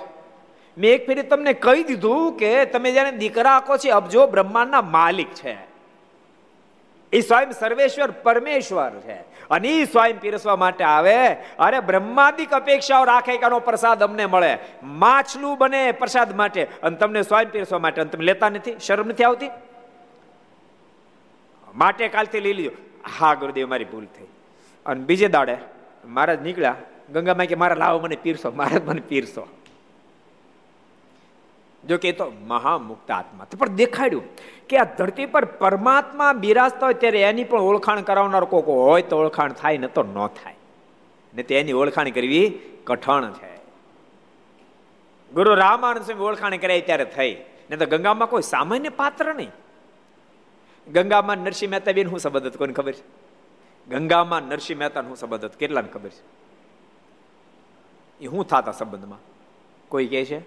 મેં એક ફેરી તમને કહી દીધું કે તમે જાણે દીકરા આખો છે, અબજો બ્રહ્માંડના માલિક છે, એ સ્વયં સર્વેશ્વર પરમેશ્વર છે, અને એ સ્વયં પીરસવા માટે આવે. અરે બ્રહ્માદિક અપેક્ષાઓ રાખે કે આનો પ્રસાદ અમને મળે, માછલું બને પ્રસાદ માટે, અને તમને સ્વયં પીરસવા માટે, અને તમે લેતા નથી? શરમ નથી આવતી? માટે કાલથી લઈ લીધો. હા ગુરુદેવ, મારી ભૂલ થઈ. અને બીજે દાડે મહારાજ નીકળ્યા ગંગામાં કે મારા લાવો મને પીરસો, મહારાજ મને પીરસો. જો કે તો મહામુક્ત આત્મા પણ દેખાડ્યું કે આ ધરતી પર પરમાત્મા બિરાજતા હોય ત્યારે એની પણ ઓળખાણ કરાવનાર કોક હોય તો ઓળખાણ થાય, ન તો ન થાય. ને તેની ઓળખાણ કરવી કઠણ છે. ગુરુ રામાનંદ સ્વામી ઓળખાણ કરાય ત્યારે થઈ, ને તો ગંગામાં કોઈ સામાન્ય પાત્ર નહીં. ગંગામાં નરસિંહ મહેતા બેન શું સંબંધ હતો કોઈને ખબર છે? ગંગામાં નરસિંહ મહેતા શું સંબંધ હતો કેટલાને ખબર છે? એ શું થતા સંબંધમાં કોઈ કહે છે?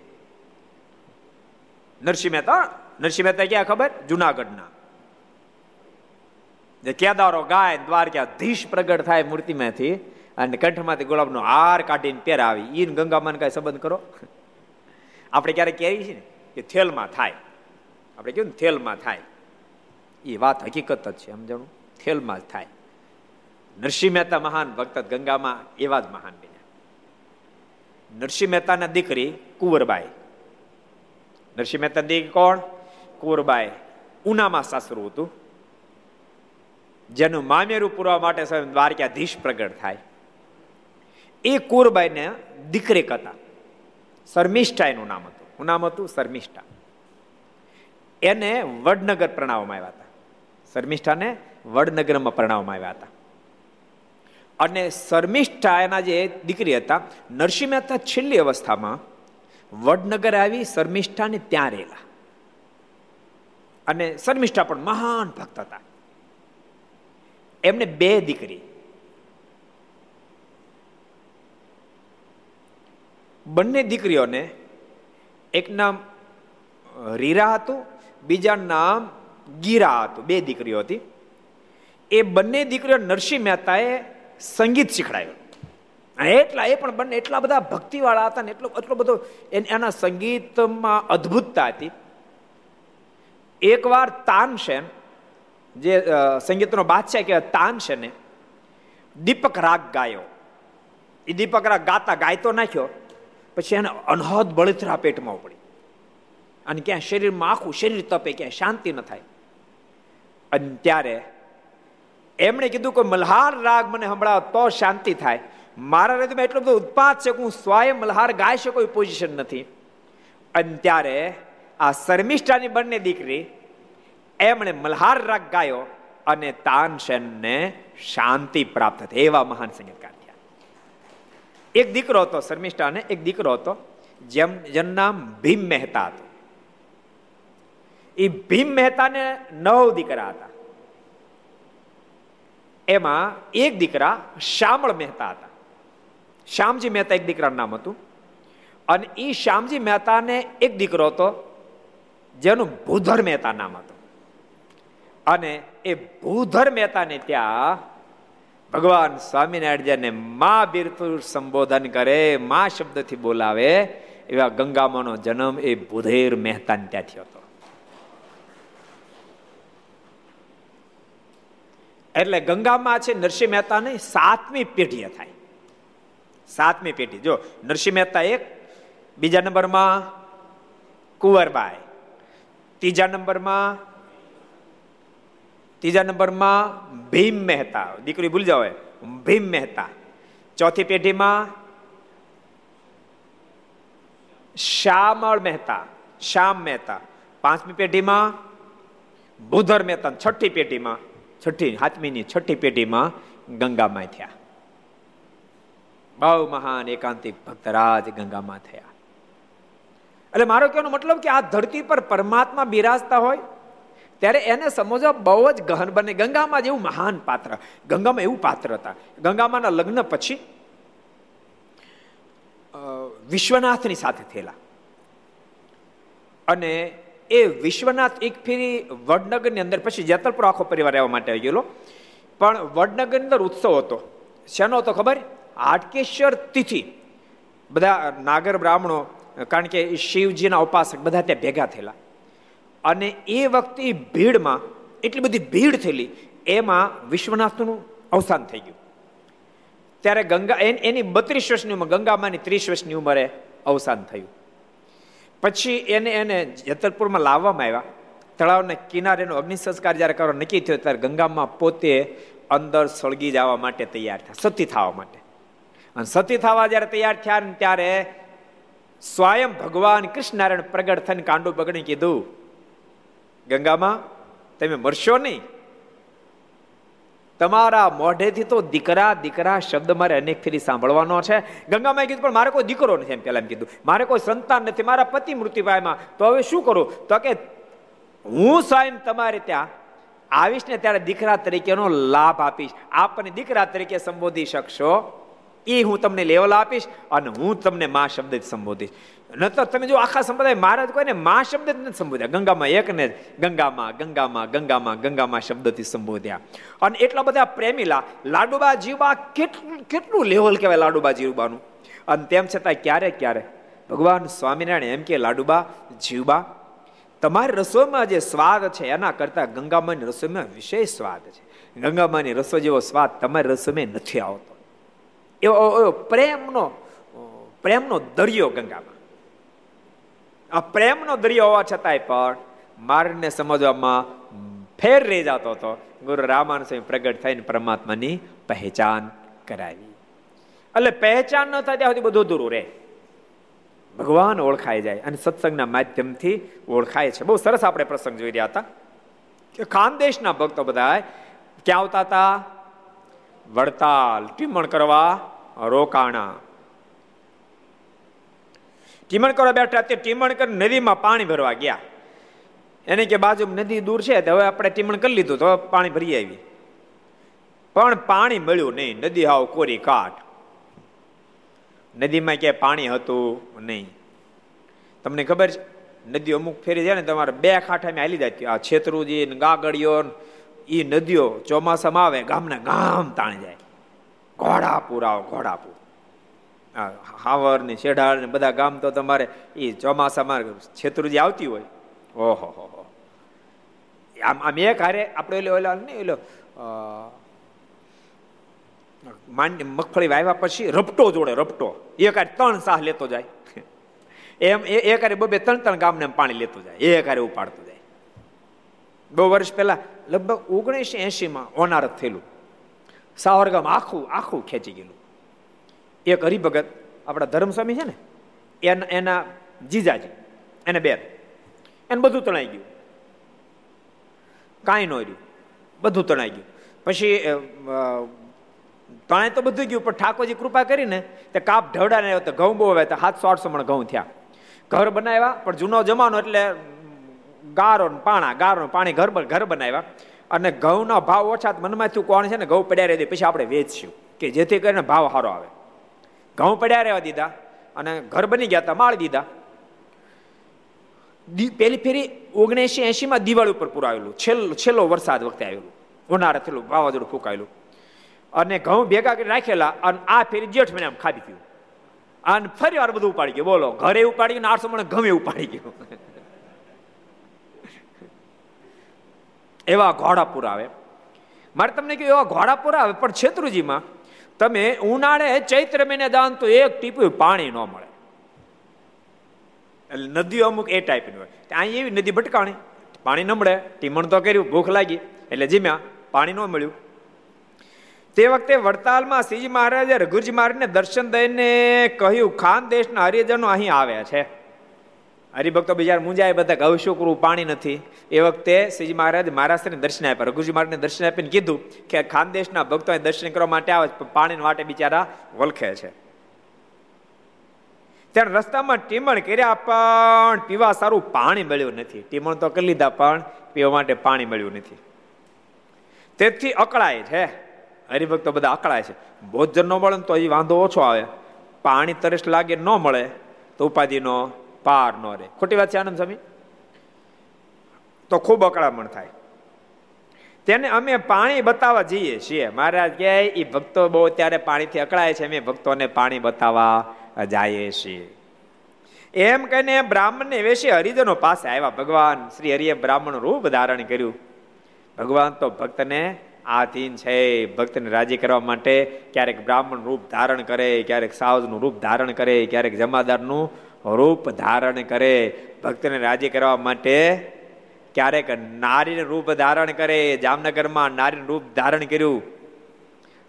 નરસિંહ મહેતા ક્યાં ખબર? જુનાગઢના જે કેદારો ગાય દ્વારકાધીશ પ્રગટ થાય મૂર્તિમાંથી અને કંઠમાંથી ગુલાબનો હાર કાઢીને પહેરાવી, ઈને ગંગામાં કાંઈ સંબંધ કરો? આપણે ક્યારેક કહીએ છીએ ને કે થેલમાં થાય, આપણે કહ્યું ને થેલમાં થાય, એ વાત હકીકત જ છે. સમજાણું? થેલમાં જ થાય. નરસિંહ મહેતા મહાન ભક્ત, ગંગામાં એવા જ મહાન બન્યા. નરસિંહ મહેતાના દીકરી કુંવરબાઈ, નરસિંહ મહેતાની દીકરી કોણ? કુંવરબાઈ. ઉનામાં સાસરું હતું, જેનું મામેરું પૂરવા માટે સ્વયં દ્વારકાધીશ પ્રગટ થાય. એ કુંવરબાઈને દીકરી હતા, શર્મિષ્ઠા એનું નામ હતું. શું નામ હતું? શર્મિષ્ઠા. એને વડનગર પ્રણાવવામાં આવ્યા હતા. શર્મિષ્ઠાને વડનગરમાં પરણાવવામાં આવ્યા હતા. અને શર્મિષ્ઠા એના જે દીકરી હતા, નરસિંહ મહેતા છેલ્લી અવસ્થામાં વડનગર આવી શર્મિષ્ઠાને ત્યાં રહેલા. અને શર્મિષ્ઠા પણ મહાન ભક્ત હતા. એમને બે દીકરી, બંને દીકરીઓને એક નામ રીરા હતું, બીજા નામ ગીરા હતું. બે દીકરીઓ હતી. એ બંને દીકરીઓ નરસિંહ મહેતાએ સંગીત શીખડાયું. એટલા એ પણ બંને એટલા બધા ભક્તિવાળા હતા ને એટલો બધો એના સંગીતમાં અદ્ભુતતા હતી. એકવાર તાનસેન, જે સંગીતનો બાદશાહ કહેવાય, તાનસેને દીપક રાગ ગાયો. એ દીપક રાગ ગાતા ગાયતો નાખ્યો, પછી એને અનહદ બળતરા પેટમાં ઉપડી. અને ક્યાં શરીરમાં આખું શરીર તપે, ક્યાંય શાંતિ ન થાય. અને ત્યારે એમણે કીધું કે મલ્હાર રાગ મને સંભળાવો તો શાંતિ થાય. મારા હૃદયમાં એટલો બધો ઉત્પાદ છે કે હું સ્વયં મલ્હાર ગાઈ શકું એ પોઝિશન નથી. અને ત્યારે આ શર્મિષ્ઠાની બંને દીકરી એમણે મલ્હાર રાગ ગાયો અને તાનસેનને શાંતિ પ્રાપ્ત થઈ. એવા મહાન સંગીતકાર થયા. એક દીકરો હતો શર્મિષ્ઠાને, એક દીકરો હતો જેનું નામ ભીમ મહેતા હતું. એ ભીમ મહેતાને 9 દીકરા હતા. એમાં એક દીકરા શામળ મહેતા હતા. શ્યામજી મહેતા એક દીકરાનું નામ હતું. અને એ શ્યામજી મહેતાને એક દીકરો હતો જેનું ભૂધર મહેતા નામ હતું. અને એ ભૂધર મહેતાને ત્યાં ભગવાન સ્વામિનારાયણ મા બિરતુર સંબોધન કરે, મા શબ્દથી બોલાવે, એવા ગંગામાનો જન્મ એ ભૂધેર મહેતાને ત્યાં થયો હતો. એટલે ગંગામાં છે નરસિંહ મહેતાની 7મી પેઢી થાય. 7મી પેઢી જો નરસિંહ મહેતા એક, બીજા નંબરમાં કુંવરબાઈ, ત્રીજા નંબરમાં ભીમ મહેતા, દીકરી ભૂલી જાવ ભીમ મહેતા, ચોથી પેઢીમાં શ્યામળ મહેતા, શ્યામ મહેતા, પાંચમી પેઢીમાં ભૂધર મહેતા, સાતમીની છઠ્ઠી પેઢીમાં ગંગામાં થયા. બહુ મહાન એકાંતિક ભક્તરાજ ગંગામાં થયા. એટલે મારો કહેવાનો મતલબ કે આ ધરતી પર પરમાત્મા બિરાજતા હોય ત્યારે એને સમજવા બહુ જ ગહન બને. ગંગામાં જેવું મહાન પાત્ર, ગંગામાં એવું પાત્ર હતા. ગંગામાના લગ્ન પછી વિશ્વનાથની સાથે થયેલા. અને એ વિશ્વનાથ એક ફેરી વડનગરની અંદર, પછી જેતલપુર આખો પરિવાર રહેવા માટે આવી ગયેલો, પણ વડનગરની અંદર ઉત્સવ હતો. શેનો હતો ખબર? હાટકેશ્વર તિથિ. બધા નાગર બ્રાહ્મણો, કારણ કે શિવજીના ઉપાસક, બધા ત્યાં ભેગા થયેલા. અને એ વખતે ભીડમાં એટલી બધી ભીડ થયેલી, એમાં વિશ્વનાથનું અવસાન થઈ ગયું. ત્યારે એની 32 વર્ષની ઉંમર, ગંગામાની 30 વર્ષની ઉંમરે અવસાન થયું. પછી એને જેતલપુરમાં લાવવામાં આવ્યા. તળાવના કિનારેનો અગ્નિ સંસ્કાર જ્યારે કરવા નક્કી થયો ત્યારે ગંગામાં પોતે અંદર સળગી જવા માટે તૈયાર થયા, સતી થવા માટે. અને સતી થવા જ્યારે તૈયાર થયા ને ત્યારે સ્વયં ભગવાન કૃષ્ણનારાયણ પ્રગટ થઈને કાંડું પકડીને કીધું, ગંગામાં તમે મરશો નહીં, તમારા મોઢેથી તો દીકરા શબ્દ મારે અનેક ફેરી સાંભળવાનો છે. ગંગામાં કીધું પણ મારે કોઈ દીકરો નથી. એમ પહેલા એમ કીધું મારે કોઈ સંતાન નથી, મારા પતિ મૃત્યુ પામ્યા, તો હવે શું કરું? તો કે હું સ્વયં તમારે ત્યાં આવીશ ને ત્યારે દીકરા તરીકેનો લાભ આપીશ, આપણને દીકરા તરીકે સંબોધી શકશો, એ હું તમને લેવલ આપીશ અને હું તમને મા શબ્દ સંબોધીશ. નતર તમે જો આખા સંપ્રદાય મહારાજ કોઈને મા શબ્દ જ નથી સંબોધ્યા, ગંગામાં એકને જ ગંગામાં ગંગામાં ગંગામાં ગંગામાં શબ્દથી સંબોધ્યા. અને એટલા બધા પ્રેમીલા લાડુબા જીવબા, કેટલું લેવલ કહેવાય લાડુબા જીવબાનું. અને તેમ છતાં ક્યારેક ક્યારેક ભગવાન સ્વામિનારાયણ એમ કે, લાડુબા જીવબા, તમારી રસોઈમાં જે સ્વાદ છે એના કરતાં ગંગામાની રસોઈમાં વિશેષ સ્વાદ છે. ગંગામાની રસોઈ જેવો સ્વાદ તમારી રસોઈમાં નથી આવતો. એવો પ્રેમનો દરિયો ગંગામાં. આ પ્રેમનો દરિયો હોવા છતાંય પણ માર્ગને સમજવામાં ફેર રહી જતો હતો. ગુરુ રામાનંદ સ્વામી પ્રગટ થઈને પરમાત્માની પહેચાન કરાવી. એટલે પહેચાન ન થાય ત્યાં સુધી બધું દૂર રહે, ભગવાન ઓળખાઈ જાય. અને સત્સંગના માધ્યમથી ઓળખાય છે. બહુ સરસ આપણે પ્રસંગ જોઈ રહ્યા હતા કે ખાનદેશના ભક્તો બધા ક્યાં આવતા હતા? વડતાલ ટીમણ કરવા રોકાણા. ટીમણ કરવા બેઠા તે ટીમણ કરી નદીમાં પાણી ભરવા ગયા. એને કે બાજુ નદી દૂર છે, હવે આપણે ટીમણ કરી લીધું તો પાણી ભરી આવી, પણ પાણી મળ્યું નહીં. નદી હાવ કોરી કાટ, નદીમાં ક્યાંય પાણી હતું નહીં. તમને ખબર છે, નદીઓ અમુક ફેરી જાય ને તમારે બે ખાંઠા મેં હાલી જાય. આ છેતરુજી ને ગાગડીઓ એ નદીઓ ચોમાસામાં આવે, ગામના ગામ તાણી જાય. ઘોડાપુર આવો, ઘોડાપુર, હાવર ને શેઢાળ ને બધા ગામ તો તમારે એ ચોમાસામાં છેતરુજી આવતી હોય. ઓહો હો, આમ એક હારે આપણે ઓલા નહીં, ઓલો મગફળી વાવ્યા પછી રપટો જોડે, રપટો એક હારે 3 સાહ લેતો જાય. એમ એક હારે બબે ત્રણ ત્રણ ગામને પાણી લેતું જાય, એક હારે ઉપાડતું જાય. 2 વર્ષ પહેલા લગભગ 1980 ઓનારત થયેલું, સાવરગામ આખું આખું ખેંચી ગયેલું. એક હરિભગત આપણા ધર્મસ્વામી છે ને, એના જીજાજી એને બેન, એને બધું તણાઈ ગયું, કાંઈ ન રહ્યું, બધું તણાઈ ગયું. પછી તણાઈ તો બધું ગયું, પણ ઠાકોરજી કૃપા કરીને તે કાપ ઢવડાને આવ્યો તો ઘઉં બહુ આવ્યા, તો 700-800 મણ ઘઉં થયા. ઘર બનાવ્યા, પણ જૂનો જમાનો એટલે ગારો પાણા, ગારો પાણી ઘર બનાવ્યા. અને ઘઉંનો ભાવ ઓછા, મનમાં થયું કોણ છે ને ઘઉં પડ્યા રહી દે, પછી આપણે વેચશું કે જેથી કરીને ભાવ સારો આવે. ઘઉં પડ્યા રહેવા દીધા અને ઘર બની ગયા હતા, માળી દીધા. પેલી ફેરી 1980 દિવાળી ઉપર પુરાવેલું, છેલ્લો વરસાદ વખતે આવેલું, ઉનાળા થયેલું, વાવાઝોડું ફૂંકાયેલું અને ઘઉં ભેગા કરી રાખેલા. અને આ ફેરી જેઠ મહિનામાં ખાબી ગયું અને ફરી વાર બધું ઉપાડી ગયું. બોલો, ઘરે ઉપાડી ગયું, 800 મણ ઘઉં ઉપાડી ગયું. એવા ઘોડા પુરાવે. મારે તમને કહ્યું એવા ઘોડા પુરાવે, પણ છેતરુજીમાં તમે ઉનાળે ચૈત્ર મહિને દાન તો એક ટીપું પાણી ન મળે. એટલે નદીઓ અમુક એ ટાઈપની હોય, અહીં એવી નદી ભટકાણી, પાણી ન મળે. ટીમણ તો કર્યું, ભૂખ લાગી એટલે જીમ્યા, પાણી ન મળ્યું. તે વખતે વડતાલમાં શ્રીજી મહારાજે રઘુજી મહારાજને દર્શન દઈને કહ્યું, ખાનદેશના હરિજનો અહીં આવ્યા છે. હરિભક્તો બિચારા મૂંઝાય બધા કે હવે શું કરવું, પાણી નથી. એ વખતે શ્રીજી મહારાજ મહારાષ્ટ્રને દર્શન આપ્યા, રઘુજી મહારાજને દર્શન આપીને કીધું કે ખાનદેશના ભક્તો દર્શન કરવા માટે આવે છે, પાણીને માટે બિચારા વલખે છે. ત્યારે રસ્તામાં ટીમણ કર્યા, પણ પીવા સારું પાણી મળ્યું નથી. ટીમણ તો કરી લીધા, પણ પીવા માટે પાણી મળ્યું નથી. તેથી અકળાય છે, હરિભક્તો બધા અકળાય છે. ભોજન ન મળે તો એ વાંધો ઓછો આવે, પાણી તરસ લાગે ન મળે તો ઉપાધિનો પાર ન રહે. ખોટી વાત છે આનંદ સ્વામી? તો ખૂબ અકળામણ થાય. તેને અમે પાણી બતાવવા જઈએ છીએ. મહારાજ કહે એ ભક્તો બહુ ત્યારે પાણીથી અકળાય છે, અમે ભક્તોને પાણી બતાવવા જાય છે. એમ કહીને બ્રાહ્મણને વેશે હરિજનો પાસે આવ્યા. ભગવાન શ્રી હરિએ બ્રાહ્મણ રૂપ ધારણ કર્યું. ભગવાન તો ભક્તને આધીન છે, ભક્તને રાજી કરવા માટે ક્યારેક બ્રાહ્મણ રૂપ ધારણ કરે, ક્યારેક સાવજનું રૂપ ધારણ કરે, ક્યારેક જમાદારનું રૂપ ધારણ કરે. ભક્તને રાજી કરવા માટે ક્યારેક નારીનું રૂપ ધારણ કરે. જામનગરમાં નારીનું રૂપ ધારણ કર્યું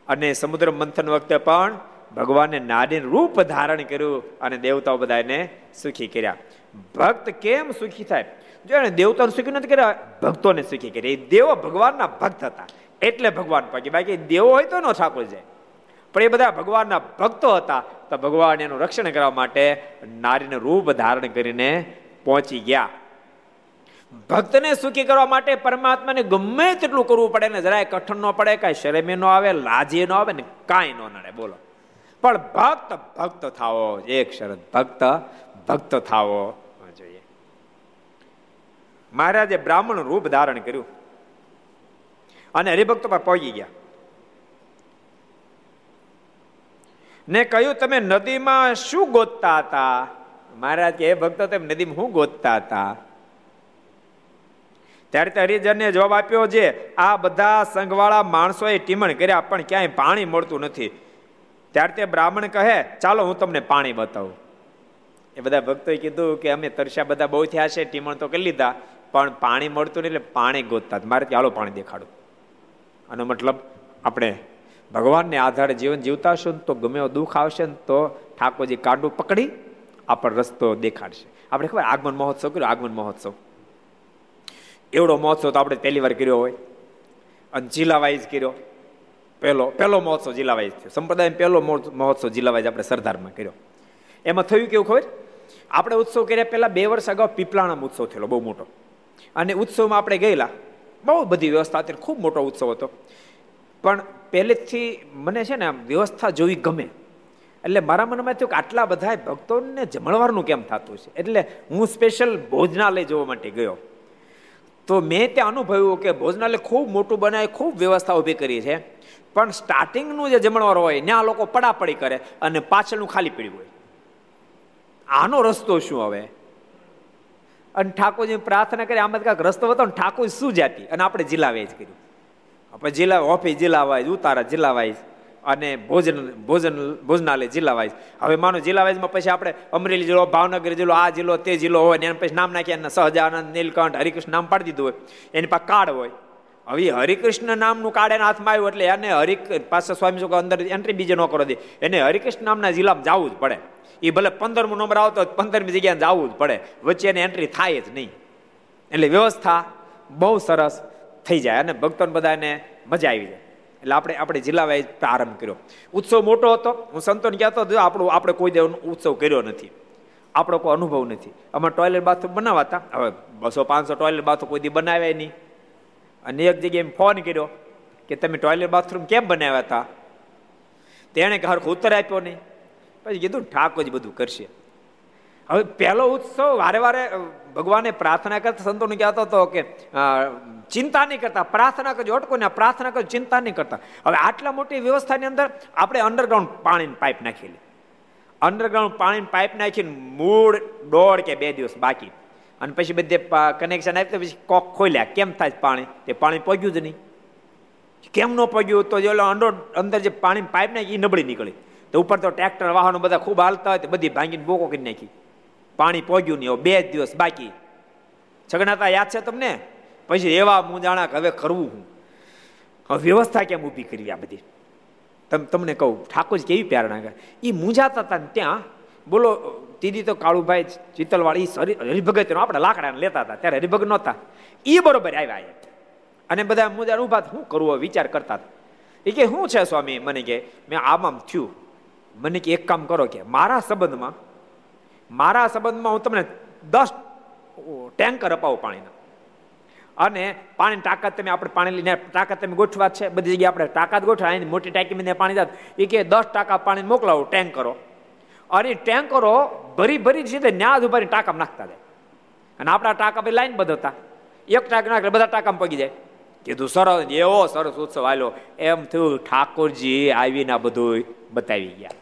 અને સમુદ્ર મંથન વખતે પણ ભગવાને નારીન રૂપ ધારણ કર્યું અને દેવતાઓ બધાને સુખી કર્યા. ભક્ત કેમ સુખી થાય? જો એને દેવતાને સુખી નથી કર્યા, ભક્તોને સુખી કર્યા. એ દેવો ભગવાનના ભક્ત હતા એટલે ભગવાન પાકી, બાકી દેવો હોય તો ન ઠાકોર જાય. પણ એ બધા ભગવાનના ભક્તો હતા, તો ભગવાન એનું રક્ષણ કરવા માટે નારીને રૂપ ધારણ કરીને પહોંચી ગયા. ભક્તને સુખી કરવા માટે પરમાત્માને ગમે તેટલું કરવું પડે ને જરાય કઠણ ન પડે, કાંઈ શરમે ન આવે, લાજે ન આવે ને કાંઈ ન નડે. બોલો, પણ ભક્ત ભક્ત થાવો, એક શરત, ભક્ત ભક્ત થાવો જોઈએ. મહારાજે બ્રાહ્મણ રૂપ ધારણ કર્યું અને હરિભક્તો પર પહોંચી ગયા ને કહ્યું, તમે નદીમાં શું ગોતતા હતા? મહારાજ કે, હે ભક્તો, તમે નદીમાં શું ગોતતા હતા? ત્યારે તે હરિજને જવાબ આપ્યો, જે આ બધા સંઘવાળા માણસોએ ટીમણ કર્યા પણ ક્યાંય પાણી મળતું નથી. ત્યારે તે બ્રાહ્મણ કહે, ચાલો હું તમને પાણી બતાવું. એ બધા ભક્તોએ કીધું કે અમે તરસ્યા બધા બહુ થયા છે, ટીમણ તો કરી લીધા, પણ પાણી મળતું નહીં, એટલે પાણી ગોતતા. મારે ચાલો પાણી દેખાડું. આનો મતલબ આપણે ભગવાનને આધારે જીવન જીવતા હશું તો ગમે એવો દુઃખ આવશે ને તો ઠાકોરજી કાંડું પકડી આપણને રસ્તો દેખાડશે. આપણે ખબર આગમન મહોત્સવ કર્યો, આગમન મહોત્સવ એવડો મહોત્સવ તો આપણે પહેલી વાર કર્યો હોય અને જિલ્લાવાઇઝ કર્યો. પહેલો મહોત્સવ જિલ્લાવાઇઝ થયો, સંપ્રદાયમાં પહેલો મહોત્સવ જિલ્લાવાઇઝ આપણે સરદારમાં કર્યો. એમાં થયું કેવું ખબર? આપણે ઉત્સવ કર્યા પહેલાં 2 વર્ષ અગાઉ પીપળાણામાં ઉત્સવ થયેલો, બહુ મોટો. અને ઉત્સવમાં આપણે ગયેલા, બહુ બધી વ્યવસ્થા હતી, ખૂબ મોટો ઉત્સવ હતો. પણ પહેલેથી મને છે ને આમ વ્યવસ્થા જોવી ગમે, એટલે મારા મનમાં થયું કે આટલા બધા ભક્તોને જમણવારનું કેમ થતું છે, એટલે હું સ્પેશિયલ ભોજનાલય જોવા માટે ગયો. તો મેં ત્યાં અનુભવ્યું કે ભોજનાલય ખૂબ મોટું બનાવી, ખૂબ વ્યવસ્થા ઊભી કરી છે, પણ સ્ટાર્ટિંગનું જે જમણવાર હોય ત્યાં લોકો પડાપડી કરે અને પાછળનું ખાલી પીડ્યું હોય. આનો રસ્તો શું હવે? અને ઠાકોરજી પ્રાર્થના કરી, આમાં કાંઈક રસ્તો હતો ને ઠાકોર શું જાતી. અને આપણે જિલ્લા વાઇઝ કર્યું, આપણે જિલ્લા ઓફિસ જિલ્લા વાઇઝ, ઉતારા જિલ્લા વાઇઝ, અને ભોજનાલય જિલ્લા વાઇઝ. હવે માનો જિલ્લા વાઇઝમાં પછી આપણે અમરેલી જિલ્લો, ભાવનગર જિલ્લો, આ જિલ્લો તે જિલ્લો હોય ને એને પછી નામ નાખી સહજાનંદ, નીલકંઠ, હરિકૃષ્ણ નામ પાડી દીધું હોય, એની પાસે કાર્ડ હોય. હવે હરિકૃષ્ણ નામનું કાર્ડ એના હાથમાં આવ્યું એટલે એને પાછા સ્વામી અંદર એન્ટ્રી બીજે ન કરો દે, એને હરિકૃષ્ણ નામના જિલ્લામાં જવું જ પડે. એ ભલે 15મો નંબર આવતો 15મી જગ્યાએ જવું જ પડે, વચ્ચે એને એન્ટ્રી થાય જ નહીં. એટલે વ્યવસ્થા બહુ સરસ થઈ જાય અને ભક્તોને બધાને મજા આવી જાય. એટલે આપણે જિલ્લા વાઇઝ પ્રારંભ કર્યો. ઉત્સવ મોટો હતો. હું સંતોને કહેતો હતો આપણે કોઈ દેવનો ઉત્સવ કર્યો નથી, આપણો કોઈ અનુભવ નથી. અમે ટોયલેટ બાથરૂમ બનાવતા, હવે 200-500 ટોયલેટ બાથરૂમ કોઈ દી બનાવ્યા નહીં. અને એક જગ્યાએ એમ ફોન કર્યો કે તમે ટોયલેટ બાથરૂમ કેમ બનાવ્યા હતા? તેણે હરખો ઉત્તર આપ્યો નહીં. પછી કીધું ઠાકોર જ બધું કરશે. હવે પહેલો ઉત્સવ વારે વારે ભગવાને પ્રાર્થના કરતા સંતોને કહેતો હતો કે ચિંતા નહીં કરતા, પ્રાર્થના કરજો, અટકો ને પ્રાર્થના કરજો, ચિંતા નહીં કરતા. હવે આટલા મોટી વ્યવસ્થાની અંદર આપણે અંડરગ્રાઉન્ડ પાણીની પાઇપ નાખેલી, અંડરગ્રાઉન્ડ પાણીની પાઇપ નાખીને મૂળ 1.5 કે 2 દિવસ બાકી, અને પછી બધે કનેક્શન આપી પછી કોક ખોલ્યા કેમ થાય પાણી, તે પાણી પગ્યું જ નહીં. કેમ ન પગ્યું? તો જે અંદર જે પાણી પાઇપ નાખી એ નબળી નીકળી, તો ઉપર તો ટ્રેક્ટર વાહનો બધા ખૂબ હાલતા હોય, બધી ભાંગીને બોકો કરી નાખી, પાણી પગ્યું નહીં. હવે 2 દિવસ બાકી, છગણાતા યાદ છે તમને? પછી એવા મૂંઝાણા કે હવે કરવું હું, હવે વ્યવસ્થા કેમ ઊભી કરવી આ બધી? તમને કહું ઠાકોરજી કેવી પ્રેરણા કરે. એ મૂંઝાતા હતા ને ત્યાં બોલો દીદી તો કાળુભાઈ ચિત્તલવાળી હરિભગત આપણે લાકડા લેતા હતા, ત્યારે હરિભગત નહોતા, એ બરોબર આવ્યા અને બધા મુદ્દા ઊભા શું કરવું વિચાર કરતા હતા. એ કે શું છે સ્વામી? મને કે મેં આમ થયું, મને કે એક કામ કરો કે મારા સંબંધમાં હું તમને 10 ટેન્કર અપાવું પાણીના, અને પાણીની તાકાત તમે આપણે પાણી લઈને તાકાત તમે ગોઠવા છે બધી જગ્યાએ, આપણે તાકાત ગોઠવા મોટી ટાંકીમાં પાણી જાત. એ કે 10 ટાંકા પાણી મોકલાવો ટેન્કરો, અને ટેન્કરો ભરી ભરી સીધે ન્યાજ ઉભારી ટાંકા નાખતા જાય, અને આપણા ટાંકા પછી લાઈન બદલતા, એક ટાંકા નાખે બધા ટાંકામાં પગી જાય. કીધું સરસ, એવો સરસ ઉત્સવ આવ્યો. એમ થયું ઠાકોરજી આવીને બધું બતાવી ગયા.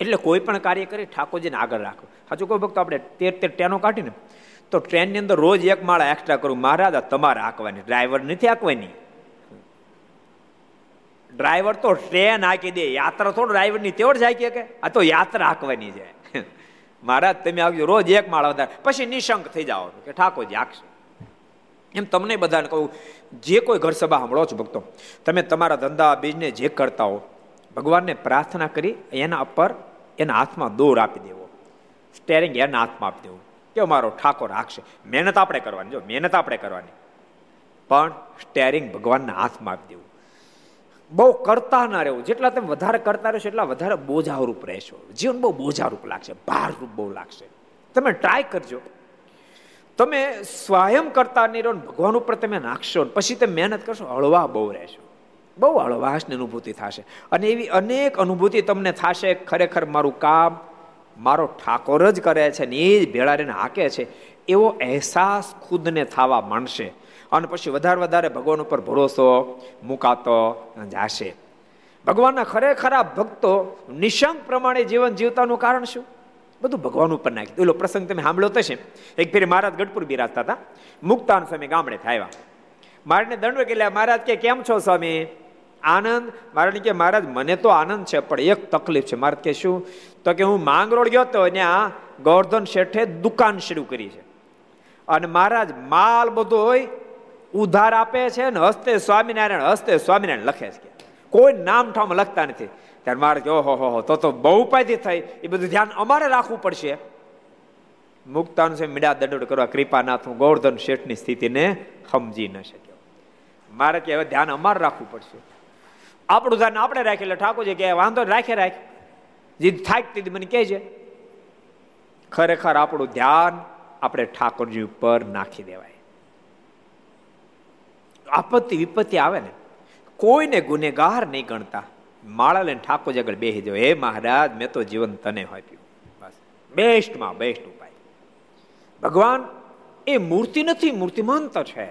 એટલે કોઈ પણ કાર્ય કરી ઠાકોરજીને આગળ રાખો. સાચું કોઈ ભક્તો આપણે 13 ટ્રેનો કાઢીને તો ટ્રેનની અંદર રોજ એક માળા એક્સ્ટ્રા કરું, મહારાજ આ તમારે હાંકવાની, ડ્રાઈવર નથી હાંકવાની. ડ્રાઈવર તો ટ્રેન હાંકી દે, યાત્રા થોડું ડ્રાઈવરની તેવડ હાંકી કે આ તો યાત્રા હાંકવાની છે. મહારાજ તમે આવજો, રોજ એક માળા વધારે, પછી નિશંક થઈ જાઓ કે ઠાકોરજી હાંકશે. એમ તમને બધાને કહું, જે કોઈ ઘર સભા સાંભળો છો ભક્તો, તમે તમારા ધંધા બિઝનેસ જે કરતા હો, ભગવાનને પ્રાર્થના કરી એના ઉપર એના હાથમાં દોર આપી દેવો, સ્ટેરિંગ એના હાથમાં આપી દેવું કે મારો ઠાકોર હાંકશે. મહેનત આપણે કરવાની, જો મહેનત આપણે કરવાની, પણ સ્ટેરિંગ ભગવાનના હાથમાં આપી દેવું. બહુ કરતા ના રહેવું, જેટલા તમે વધારે કરતા રહેશો એટલા વધારે બોજારૂપ રહેશો, જીવન બહુ બોજારૂપ લાગશે, ભારરૂપ બહુ લાગશે. તમે ટ્રાય કરજો, તમે સ્વયં કરતા નહીં રહો, ભગવાન ઉપર તમે નાખશો, પછી તમે મહેનત કરશો, હળવા બહુ રહેશો, બહુ હળવાશની અનુભૂતિ થશે. અને એવી અનેક અનુભૂતિ તમને થશે, ખરેખર મારું કામ મારો ઠાકોર જ કરે છે ને એ જ ભેળા રહીને હાંકે છે, એવો અહેસાસ ખુદને થવા માંડશે, અને પછી વધારે વધારે ભગવાન ઉપર ભરોસો મુકાતો જશે. ભગવાનના ખરેખર ભક્તો નિશંક પ્રમાણે જીવન જીવતાનું કારણ શું? બધું ભગવાન ઉપર નાખી દીધું. એલો પ્રસંગ તમે સાંભળ્યો થશે. એક ફેરી મહારાજ ગઢપુર બિરાજતા હતા, મુક્તાન સ્વામી ગામડે આવ્યા, મારાને દંડવત કર્યા. મહારાજ કે કેમ છો સ્વામી? આનંદ. મહારાજ કે મહારાજ મને તો આનંદ છે, પણ એક તકલીફ છે. મહારાજ કે શું? તો કે હું માંગરોળ ગયો હતો અને આ ગોવર્ધન શેઠે દુકાન શરૂ કરી છે, અને મહારાજ માલ બધો હોય ઉધાર આપે છે ને હસ્તે સ્વામિનારાયણ લખે છે, કોઈ નામ ઠામ લખતા નથી. ત્યારે મારે ઓહો તો બહુ ઉપાયથી થઈ, એ બધું ધ્યાન અમારે રાખવું પડશે. મુક્તાન છે મીડા દંડોડ કરવા કૃપાનાથ, હું ગોવર્ધન શેઠની સ્થિતિને સમજી ન શક્યો. મારે કે હવે ધ્યાન અમારે રાખવું પડશે, આપણું ધ્યાન આપણે રાખી લે. ઠાકોરજી કે વાંધો રાખે, જે થાય તે મને કહેજે. ખરેખર આપણું ધ્યાન આપણે ઠાકોરજી ઉપર નાખી દેવાય. આપત્તિ વિપત્તિ આવે ને કોઈને ગુનેગાર નહીં ગણતા, માળા લઈને ઠાકોરજી આગળ બેસી જવાય. હે મહારાજ, મેં તો જીવન તને આપ્યું, બસ બેસ્ટમાં બેસ્ટ ઉપાય. ભગવાન એ મૂર્તિ નથી, મૂર્તિમંત છે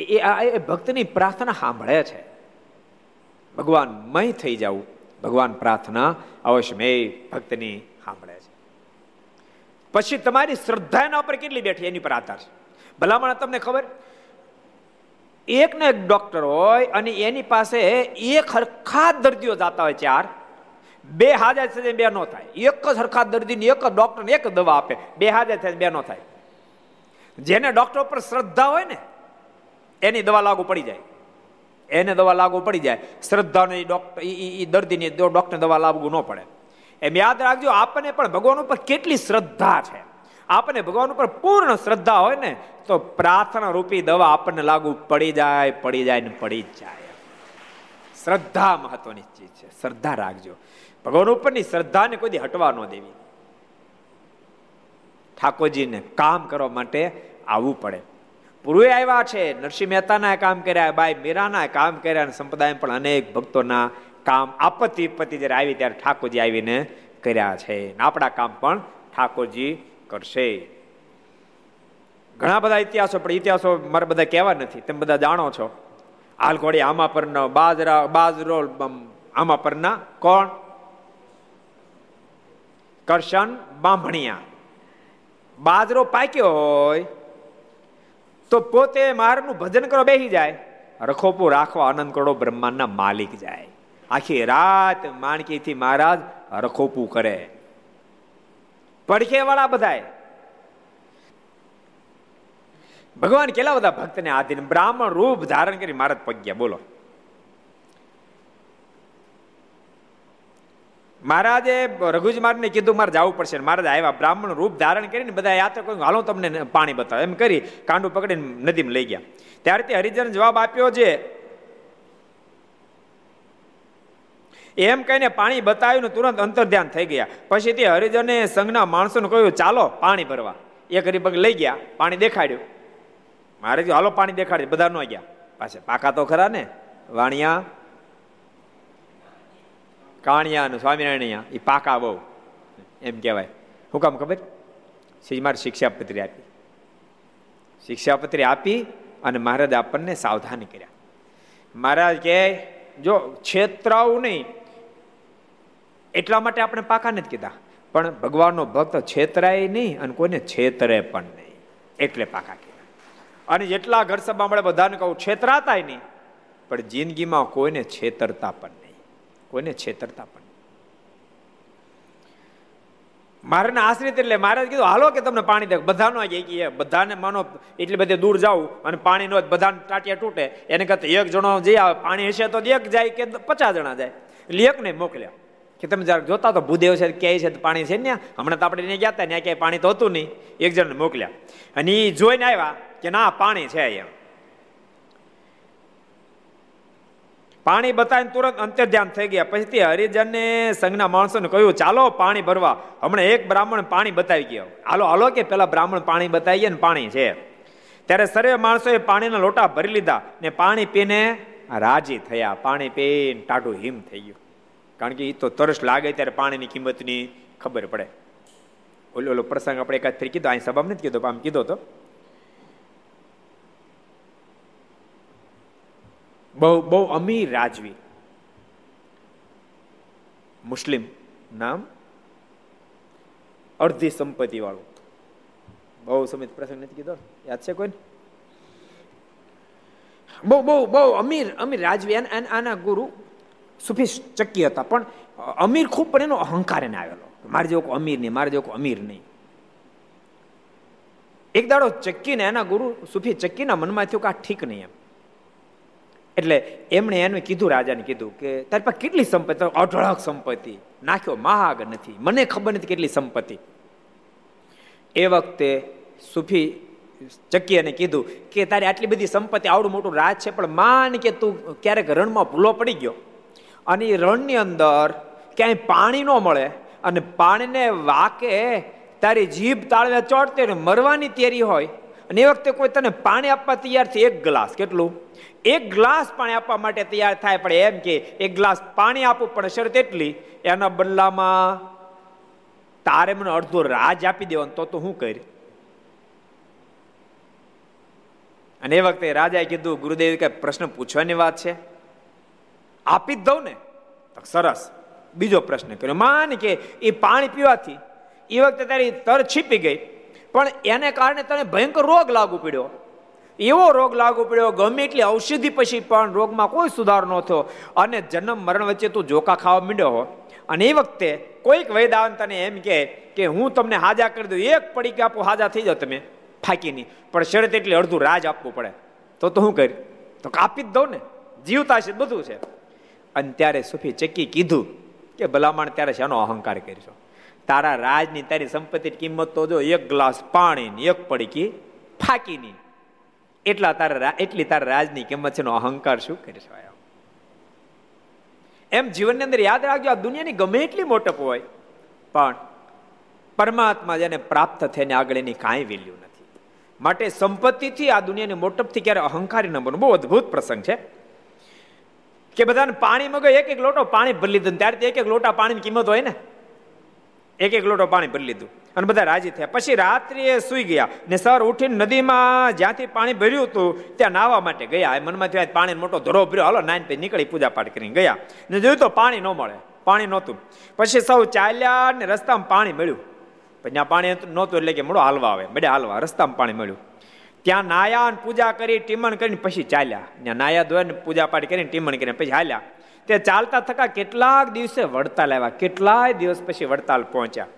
એ ભક્તની પ્રાર્થના સાંભળે છે. ભગવાન મય થઈ જવું, ભગવાન પ્રાર્થના અવશ્ય મે ભક્તની સાંભળે છે. પછી તમારી શ્રદ્ધા એના ઉપર કેટલી બેઠી એની પર આધાર છે. ભલામણ તમને ખબર, એકનો એક ડોક્ટર હોય અને એની પાસે એક હરખા દર્દીઓ જતા હોય, ચાર બે હાજર થશે બે નો થાય, એક જ હરખા દર્દીને એક જ ડોક્ટરને એક દવા આપે, બે હાજર થશે બે નો થાય. જેને ડોક્ટર ઉપર શ્રદ્ધા હોય ને એની દવા લાગુ પડી જાય, એને દવા લાગુ પડી જાય. શ્રદ્ધાને દર્દીને ડોક્ટરને દવા લાગુ ન પડે. એમ યાદ રાખજો, આપણને પણ ભગવાન ઉપર કેટલી શ્રદ્ધા છે. આપણને ભગવાન ઉપર પૂર્ણ શ્રદ્ધા હોય ને તો પ્રાર્થના રૂપી દવા આપણને લાગુ પડી જાય. શ્રદ્ધા મહત્વની ચીજ છે, શ્રદ્ધા રાખજો. ભગવાન ઉપરની શ્રદ્ધાને કોઈ હટવા ન દેવી. ઠાકોરજીને કામ કરવા માટે આવવું પડે. પૂર્વે આવ્યા છે, નરસિંહ મહેતાના કામ કર્યા, બાઈ મીરાના કામ કર્યા, સંપ્રદાય પણ અનેક ભક્તોના કામ આપત્તિ વિપત્તિ જયારે આવી ત્યારે ઠાકોરજી આવીને કર્યા છે. આપણા કામ પણ ઠાકોરજી કરશે. ઘણા બધા ઇતિહાસો, પણ ઇતિહાસો મારે બધા કહેવા નથી, તમે બધા જાણો છો. હાલઘોડી આમા પરના બાજરો આમા પરના કોણ? કરશન બામણિયા. બાજરો પાક્યો હોય તો પોતે મારનું ભજન કરો બેસી જાય, રખોપું રાખવા આનંદ કરો બ્રહ્માંડના માલિક જાય. આખી રાત માણકીથી મહારાજ રખોપું કરે. પડખે વાળા બધા ભગવાન કેટલા બધા ભક્તને આધીન બ્રાહ્મણ રૂપ ધારણ કરી મહારાજ પગ્યા. બોલો, મહારાજે રઘુજી મહારાજને કીધું મારે જવું પડશે. મહારાજ આવ્યા, બ્રાહ્મણ રૂપ ધારણ કરીને બધા યાત્રા, હાલો તમને પાણી બતાવો એમ કરી કાંડું પકડીને નદીમાં લઈ ગયા. ત્યારે તે હરિજન જવાબ આપ્યો છે, એમ કહીને પાણી બતાવ્યું ને તુરંત અંતર્ધ્યાન થઈ ગયા. પછી તે હરિજને સંઘના માણસોને કહ્યું ચાલો પાણી ભરવા. એક હરિભગ લઈ ગયા, પાણી દેખાડ્યું. મારે કીધું હાલો પાણી દેખાડ્યું, બધા ન ગયા. પાછા પાકા તો ખરા ને વાણિયા કાણિયા ને સ્વામિનારાયણ, એ પાકા બહુ એમ કહેવાય. હું કામ ખબર છે, મારે શિક્ષાપત્રી આપી, શિક્ષાપત્રી આપી અને મહારાજ આપણને સાવધાન કર્યા. મહારાજ કહે જો છેતરાવું નહીં, એટલા માટે આપણે પાકા નથી કીધા, પણ ભગવાનનો ભક્ત છેતરાય નહીં અને કોઈને છેતરે પણ નહીં, એટલે પાકા કીધા. અને જેટલા ઘર સભા મળે બધાને કહું છેતરાતા નહીં, પણ જિંદગીમાં કોઈને છેતરતા પણ નહીં, કોઈને છેતરતા પણ નહીં. મારાને આશ્રિત, એટલે મહારાજ કીધું હાલો કે તમને પાણી દે. બધાનો બધાને માનો એટલી બધી દૂર જાવું અને પાણી નો બધાને ટાટિયા તૂટે, એને કરતા એક જણો જઈ આવે, પાણી હશે તો એક જાય કે 50 જણા જાય. એટલે એકને મોકલ્યા કે તમે જરાક જોતા તો ભૂદેવ છે ક્યાંય છે, પાણી છે ને હમણાં તો આપણે ગયા હતા ને ક્યાંય પાણી તો હતું નહીં. એક જણને મોકલ્યા અને એ જોઈને આવ્યા કે ના પાણી છે. એમ પાણી બતાવીને તુરંત અંતર્ધ્યાન થઈ ગયા. પછી તે હરિજનને સંઘના માણસોને કહ્યું ચાલો પાણી ભરવા. હમણાં એક બ્રાહ્મણ પાણી બતાવી ગયો, હાલો હાલો કે પેલા બ્રાહ્મણ પાણી બતાવી ગયા ને પાણી છે. ત્યારે સર્વે માણસોએ પાણીના લોટા ભરી લીધા ને પાણી પીને રાજી થયા. પાણી પીને ટાઢું હિમ થઈ ગયું, કારણ કે એ તો તરસ લાગે ત્યારે પાણીની કિંમતની ખબર પડે. ઓલો પ્રસંગ આપણે એકાદ ફેર કીધો, અહીં સભામાં નથી કીધો, આમ કીધો તો બહુ બહુ અમીર રાજવી મુસ્લિમ નામ, અડધી સંપત્તિ વાળું, બહુ સમય પ્રસંગ નથી કીધો, યાદ છે કોઈને? બહુ બહુ બહુ અમીર અમીર રાજવી, આના ગુરુ સુફી ચક્કી હતા, પણ અમીર ખૂબ, પણ એનો અહંકાર એને આવેલો, મારે જેવો અમીર નહીં, મારે જેવો અમીર નહીં. એક દાડો ચક્કીને એના ગુરુ સુફી ચક્કીના મનમાં થયું કે આ ઠીક નહીં એમ. એટલે એમણે એને કીધું, રાજાને કીધું કે તારી પાસે કેટલી સંપત્તિ? અઢળક સંપત્તિ નાખ્યો, મહાગ નથી, મને ખબર નથી કેટલી સંપત્તિ. એ વખતે સુફી ચક્કી એને કીધું કે તારી આટલી બધી સંપત્તિ, આવડું મોટું રાજ છે, પણ માન કે તું ક્યારેક રણમાં ભૂલો પડી ગયો અને એ રણની અંદર ક્યાંય પાણી ન મળે અને પાણીને વાકે તારી જીભ તાળવે ચોટતી અને મરવાની તૈયારી હોય, અને એ વખતે કોઈ તને પાણી આપવા તૈયાર છે, એક ગ્લાસ, કેટલું? એક ગ્લાસ પાણી આપવા માટે તૈયાર થાય, પણ એમ કે એક ગ્લાસ પાણી આપવું, પણ શરત એટલી, એના બદલામાં તારે મને અડધો રાજ આપી દેવાનો, તો હું કરી. અને એ વખતે રાજાએ કીધું ગુરુદેવ કઈ પ્રશ્ન પૂછવાની વાત છે, આપી જ દઉં ને? સરસ, બીજો પ્રશ્ન કર્યો. માન કે એ પાણી પીવાથી એ વખતે તારી તર છીપી ગઈ, પણ એને કારણે તને ભયંકર રોગ લાગુ પડ્યો, એવો રોગ લાગુ પડ્યો, ગમે એટલી ઔષધિ પછી પણ રોગમાં કોઈ સુધાર ન થયો અને જન્મ મરણ વચ્ચે તું જોકા ખાવા માંડ્યો હો. અને એ વખતે કોઈક વૈદાંત તને એમ કહે કે હું તમને હાજા કરી દઉં, એક પડીકે આપો હાજા થઈ જાઓ તમે ફાંકી નહીં, પણ શરત એટલે અડધું રાજ આપવું પડે. તો હું કરી તો કાપી જ દઉં ને, જીવતા છે બધું છે. અને ત્યારે સૂફી ચકી કીધું કે ભલામણ ત્યારે શેનો અહંકાર કરશો, તારા રાજની તારી સંપત્તિની કિંમત તો જો એક ગ્લાસ પાણીની એક પડીકી ફાંકીની એટલા તારા રાજની કિંમત છે, એનો અહંકાર શું કરશો? એમ જીવનની અંદર યાદ રાખજો, આ દુનિયાની ગમે એટલી મોટપ હોય પણ પરમાત્મા જેને પ્રાપ્ત થઈને આગળ એની કાંઈ વેલ્યુ નથી. માટે સંપત્તિથી, આ દુનિયાની મોટપથી ક્યારે અહંકારી ન બનવું. બહુ અદભુત પ્રસંગ છે કે બધાને પાણી મગાવ્યું, એક એક લોટો પાણી ભરી લીધું. ત્યારે એક એક લોટા પાણીની કિંમત હોય ને, એક એક લોટો પાણી ભરી લીધું અને બધા રાજી થયા. પછી રાત્રે સુઈ ગયા ને સર ઉઠીને નદીમાં જ્યાંથી પાણી ભર્યું હતું ત્યાં નાહવા માટે ગયા. એ મનમાં થયા પાણી મોટો ધરો ભર્યો, હાલો નાઈન પછી નીકળી પૂજા પાઠ કરીને ગયા ને જોયું તો પાણી ન મળે, પાણી નહોતું. પછી સૌ ચાલ્યા ને રસ્તામાં પાણી મળ્યું, પછી ત્યાં પાણી નહોતું એટલે કે મોડો હાલવા આવે, બડે હાલવા રસ્તામાં પાણી મળ્યું. ત્યાં નાયા અને પૂજા કરી ટીમણ કરીને પછી ચાલ્યા, ત્યાં નાયા ધોઈને પૂજા પાઠ કરીને ટીમણ કરીને પછી હાલ્યા. ત્યાં ચાલતા થતા કેટલાક દિવસે વડતાલ આવ્યા, કેટલાય દિવસ પછી વડતાલ પહોંચ્યા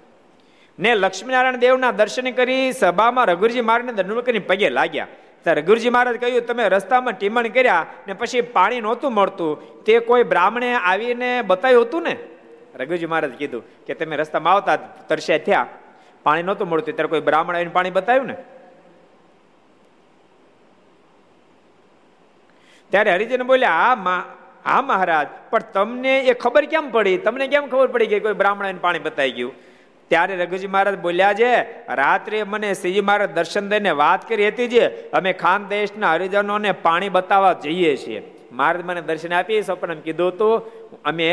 ને લક્ષ્મીનારાયણ દેવના દર્શન કરી સભામાં રઘુજી મહારાજને દંડવત કરીને પગે લાગ્યા. ત્યારે રઘુજી મહારાજ કહ્યું તમે રસ્તામાં ટીમણ કર્યા ને પછી પાણી નહોતું મળતું, તે કોઈ બ્રાહ્મણે આવીને બતાવ્યું હતું ને? રઘુજી મહારાજ કીધું કે તમે રસ્તામાં આવતા તરસ્યા થયા, પાણી નહોતું મળતું, ત્યારે કોઈ બ્રાહ્મણ આવીને પાણી બતાવ્યું ને? ત્યારે હરિજન બોલ્યા હા મહારાજ, પણ તમને એ ખબર કેમ પડી, તમને કેમ ખબર પડી કે કોઈ બ્રાહ્મણ પાણી બતાવી ગયું? ત્યારે રઘુજી મહારાજ બોલ્યા છે રાત્રે મને શ્રીજી મહારાજ દર્શન દઈને વાત કરી હતી જે અમે ખાન દેશના હરિજનોને પાણી બતાવવા જઈએ છીએ. મહારાજ મને દર્શન આપી સપન એમ કીધું હતું અમે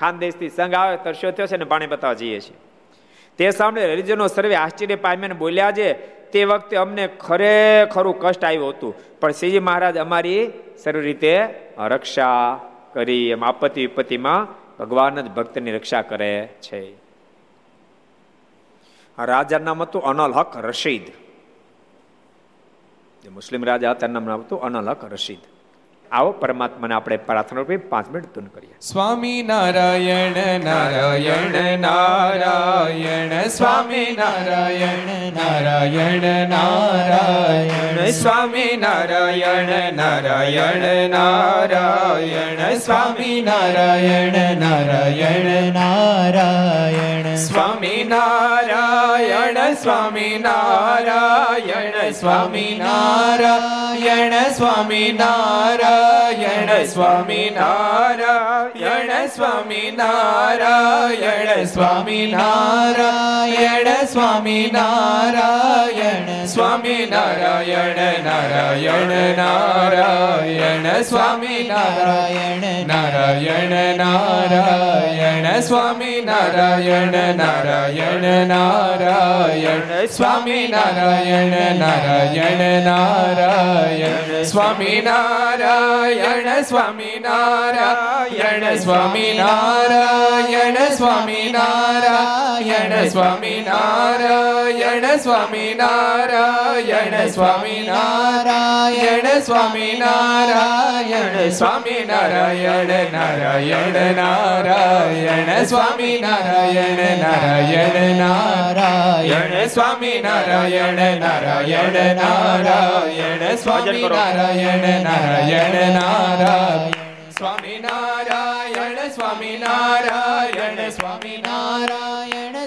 ખાન દેશથી સંઘ આવે તરસ્યો થયો છે ને પાણી બતાવવા જઈએ છીએ. તે સાંભળે હરિજનો સર્વે આશ્ચર્ય પામીને બોલ્યા છે તે વખતે અમને ખરેખરું કષ્ટ આવ્યું હતું, પણ શ્રીજી મહારાજ અમારી સર્વ રીતે રક્ષા કરી. એમ આપત્તિ વિપત્તિમાં ભગવાન જ ભક્તની રક્ષા કરે છે. આ રાજાનું નામ હતું અનલ હક રશીદ, જે મુસ્લિમ રાજા હતા એનું નામ હતું અનલ હક રશીદ. આવો પરમાત્માને આપણે પ્રાર્થના રૂપે 5 મિનિટ ધૂન કરીએ. સ્વામી નારાયણ નારાયણ નારાયણ, સ્વામી નારાયણ નારાયણ નારાયણ, સ્વામી નારાયણ નારાયણ નારાયણ, સ્વામી નારાયણ નારાયણ નારાયણ, સ્વામી નારાયણ સ્વામી નારાયણ, સ્વામી નારાયણ સ્વામી નારાયણ, સ્વામી નારાયણ સ્વામી નારાયણ, સ્વામી નારાયણ સ્વામી નારાયણ, સ્વામી નારાયણ નારાયણ નારાયણ, સ્વામી નારાયણ નારાયણ નારાયણ, સ્વામી નારાયણ નારાયણ નારાયણ, સ્વામી નારાયણ નારાયણ નારાયણ, સ્વામી નારાયણ નારાયણ સ્વામી નારાયણ, સ્વામી નારાયણ સ્વામી નારાયણ, સ્વામી નારાયણ સ્વામી નારાયણ, સ્વામી નારાયણ સ્વામી નારાયણ, સ્વામી નારાયણ નારાયણ નારાયણ, સ્વામી નારાયણ નારાયણ નારાયણ, સ્વામી નારાયણ નારાયણ નારાયણ, સ્વામી નારાયણ નારાયણ નારાયણ, સ્વામી નારાયણ સ્વામી નારાયણ, સ્વામી નારાયણ સ્વામી નારાયણ, સ્વામી નારાયણ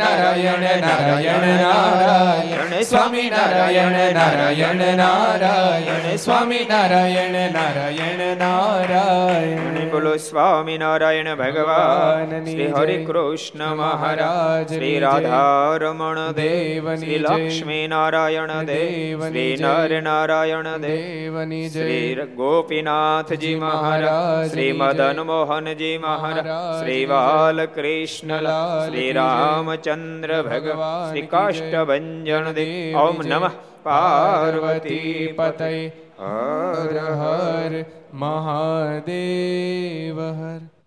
नारायण नारायण नारायण स्वामी नारायण नारायण नारायण स्वामी नारायण नारायण नारायण बोलो स्वामी नारायण भगवान श्री हरि कृष्ण महाराज श्री राधा रमण देव श्री लक्ष्मी नारायण देव श्री नर नारायण देव श्री गोपीनाथ जी महाराज श्री मदन मोहन जी महाराज श्री बाल कृष्ण श्री रामचंद्र भगवान श्री काष्ठभंजन देव ओम नमः पार्वती पतये हर हर महादेव हर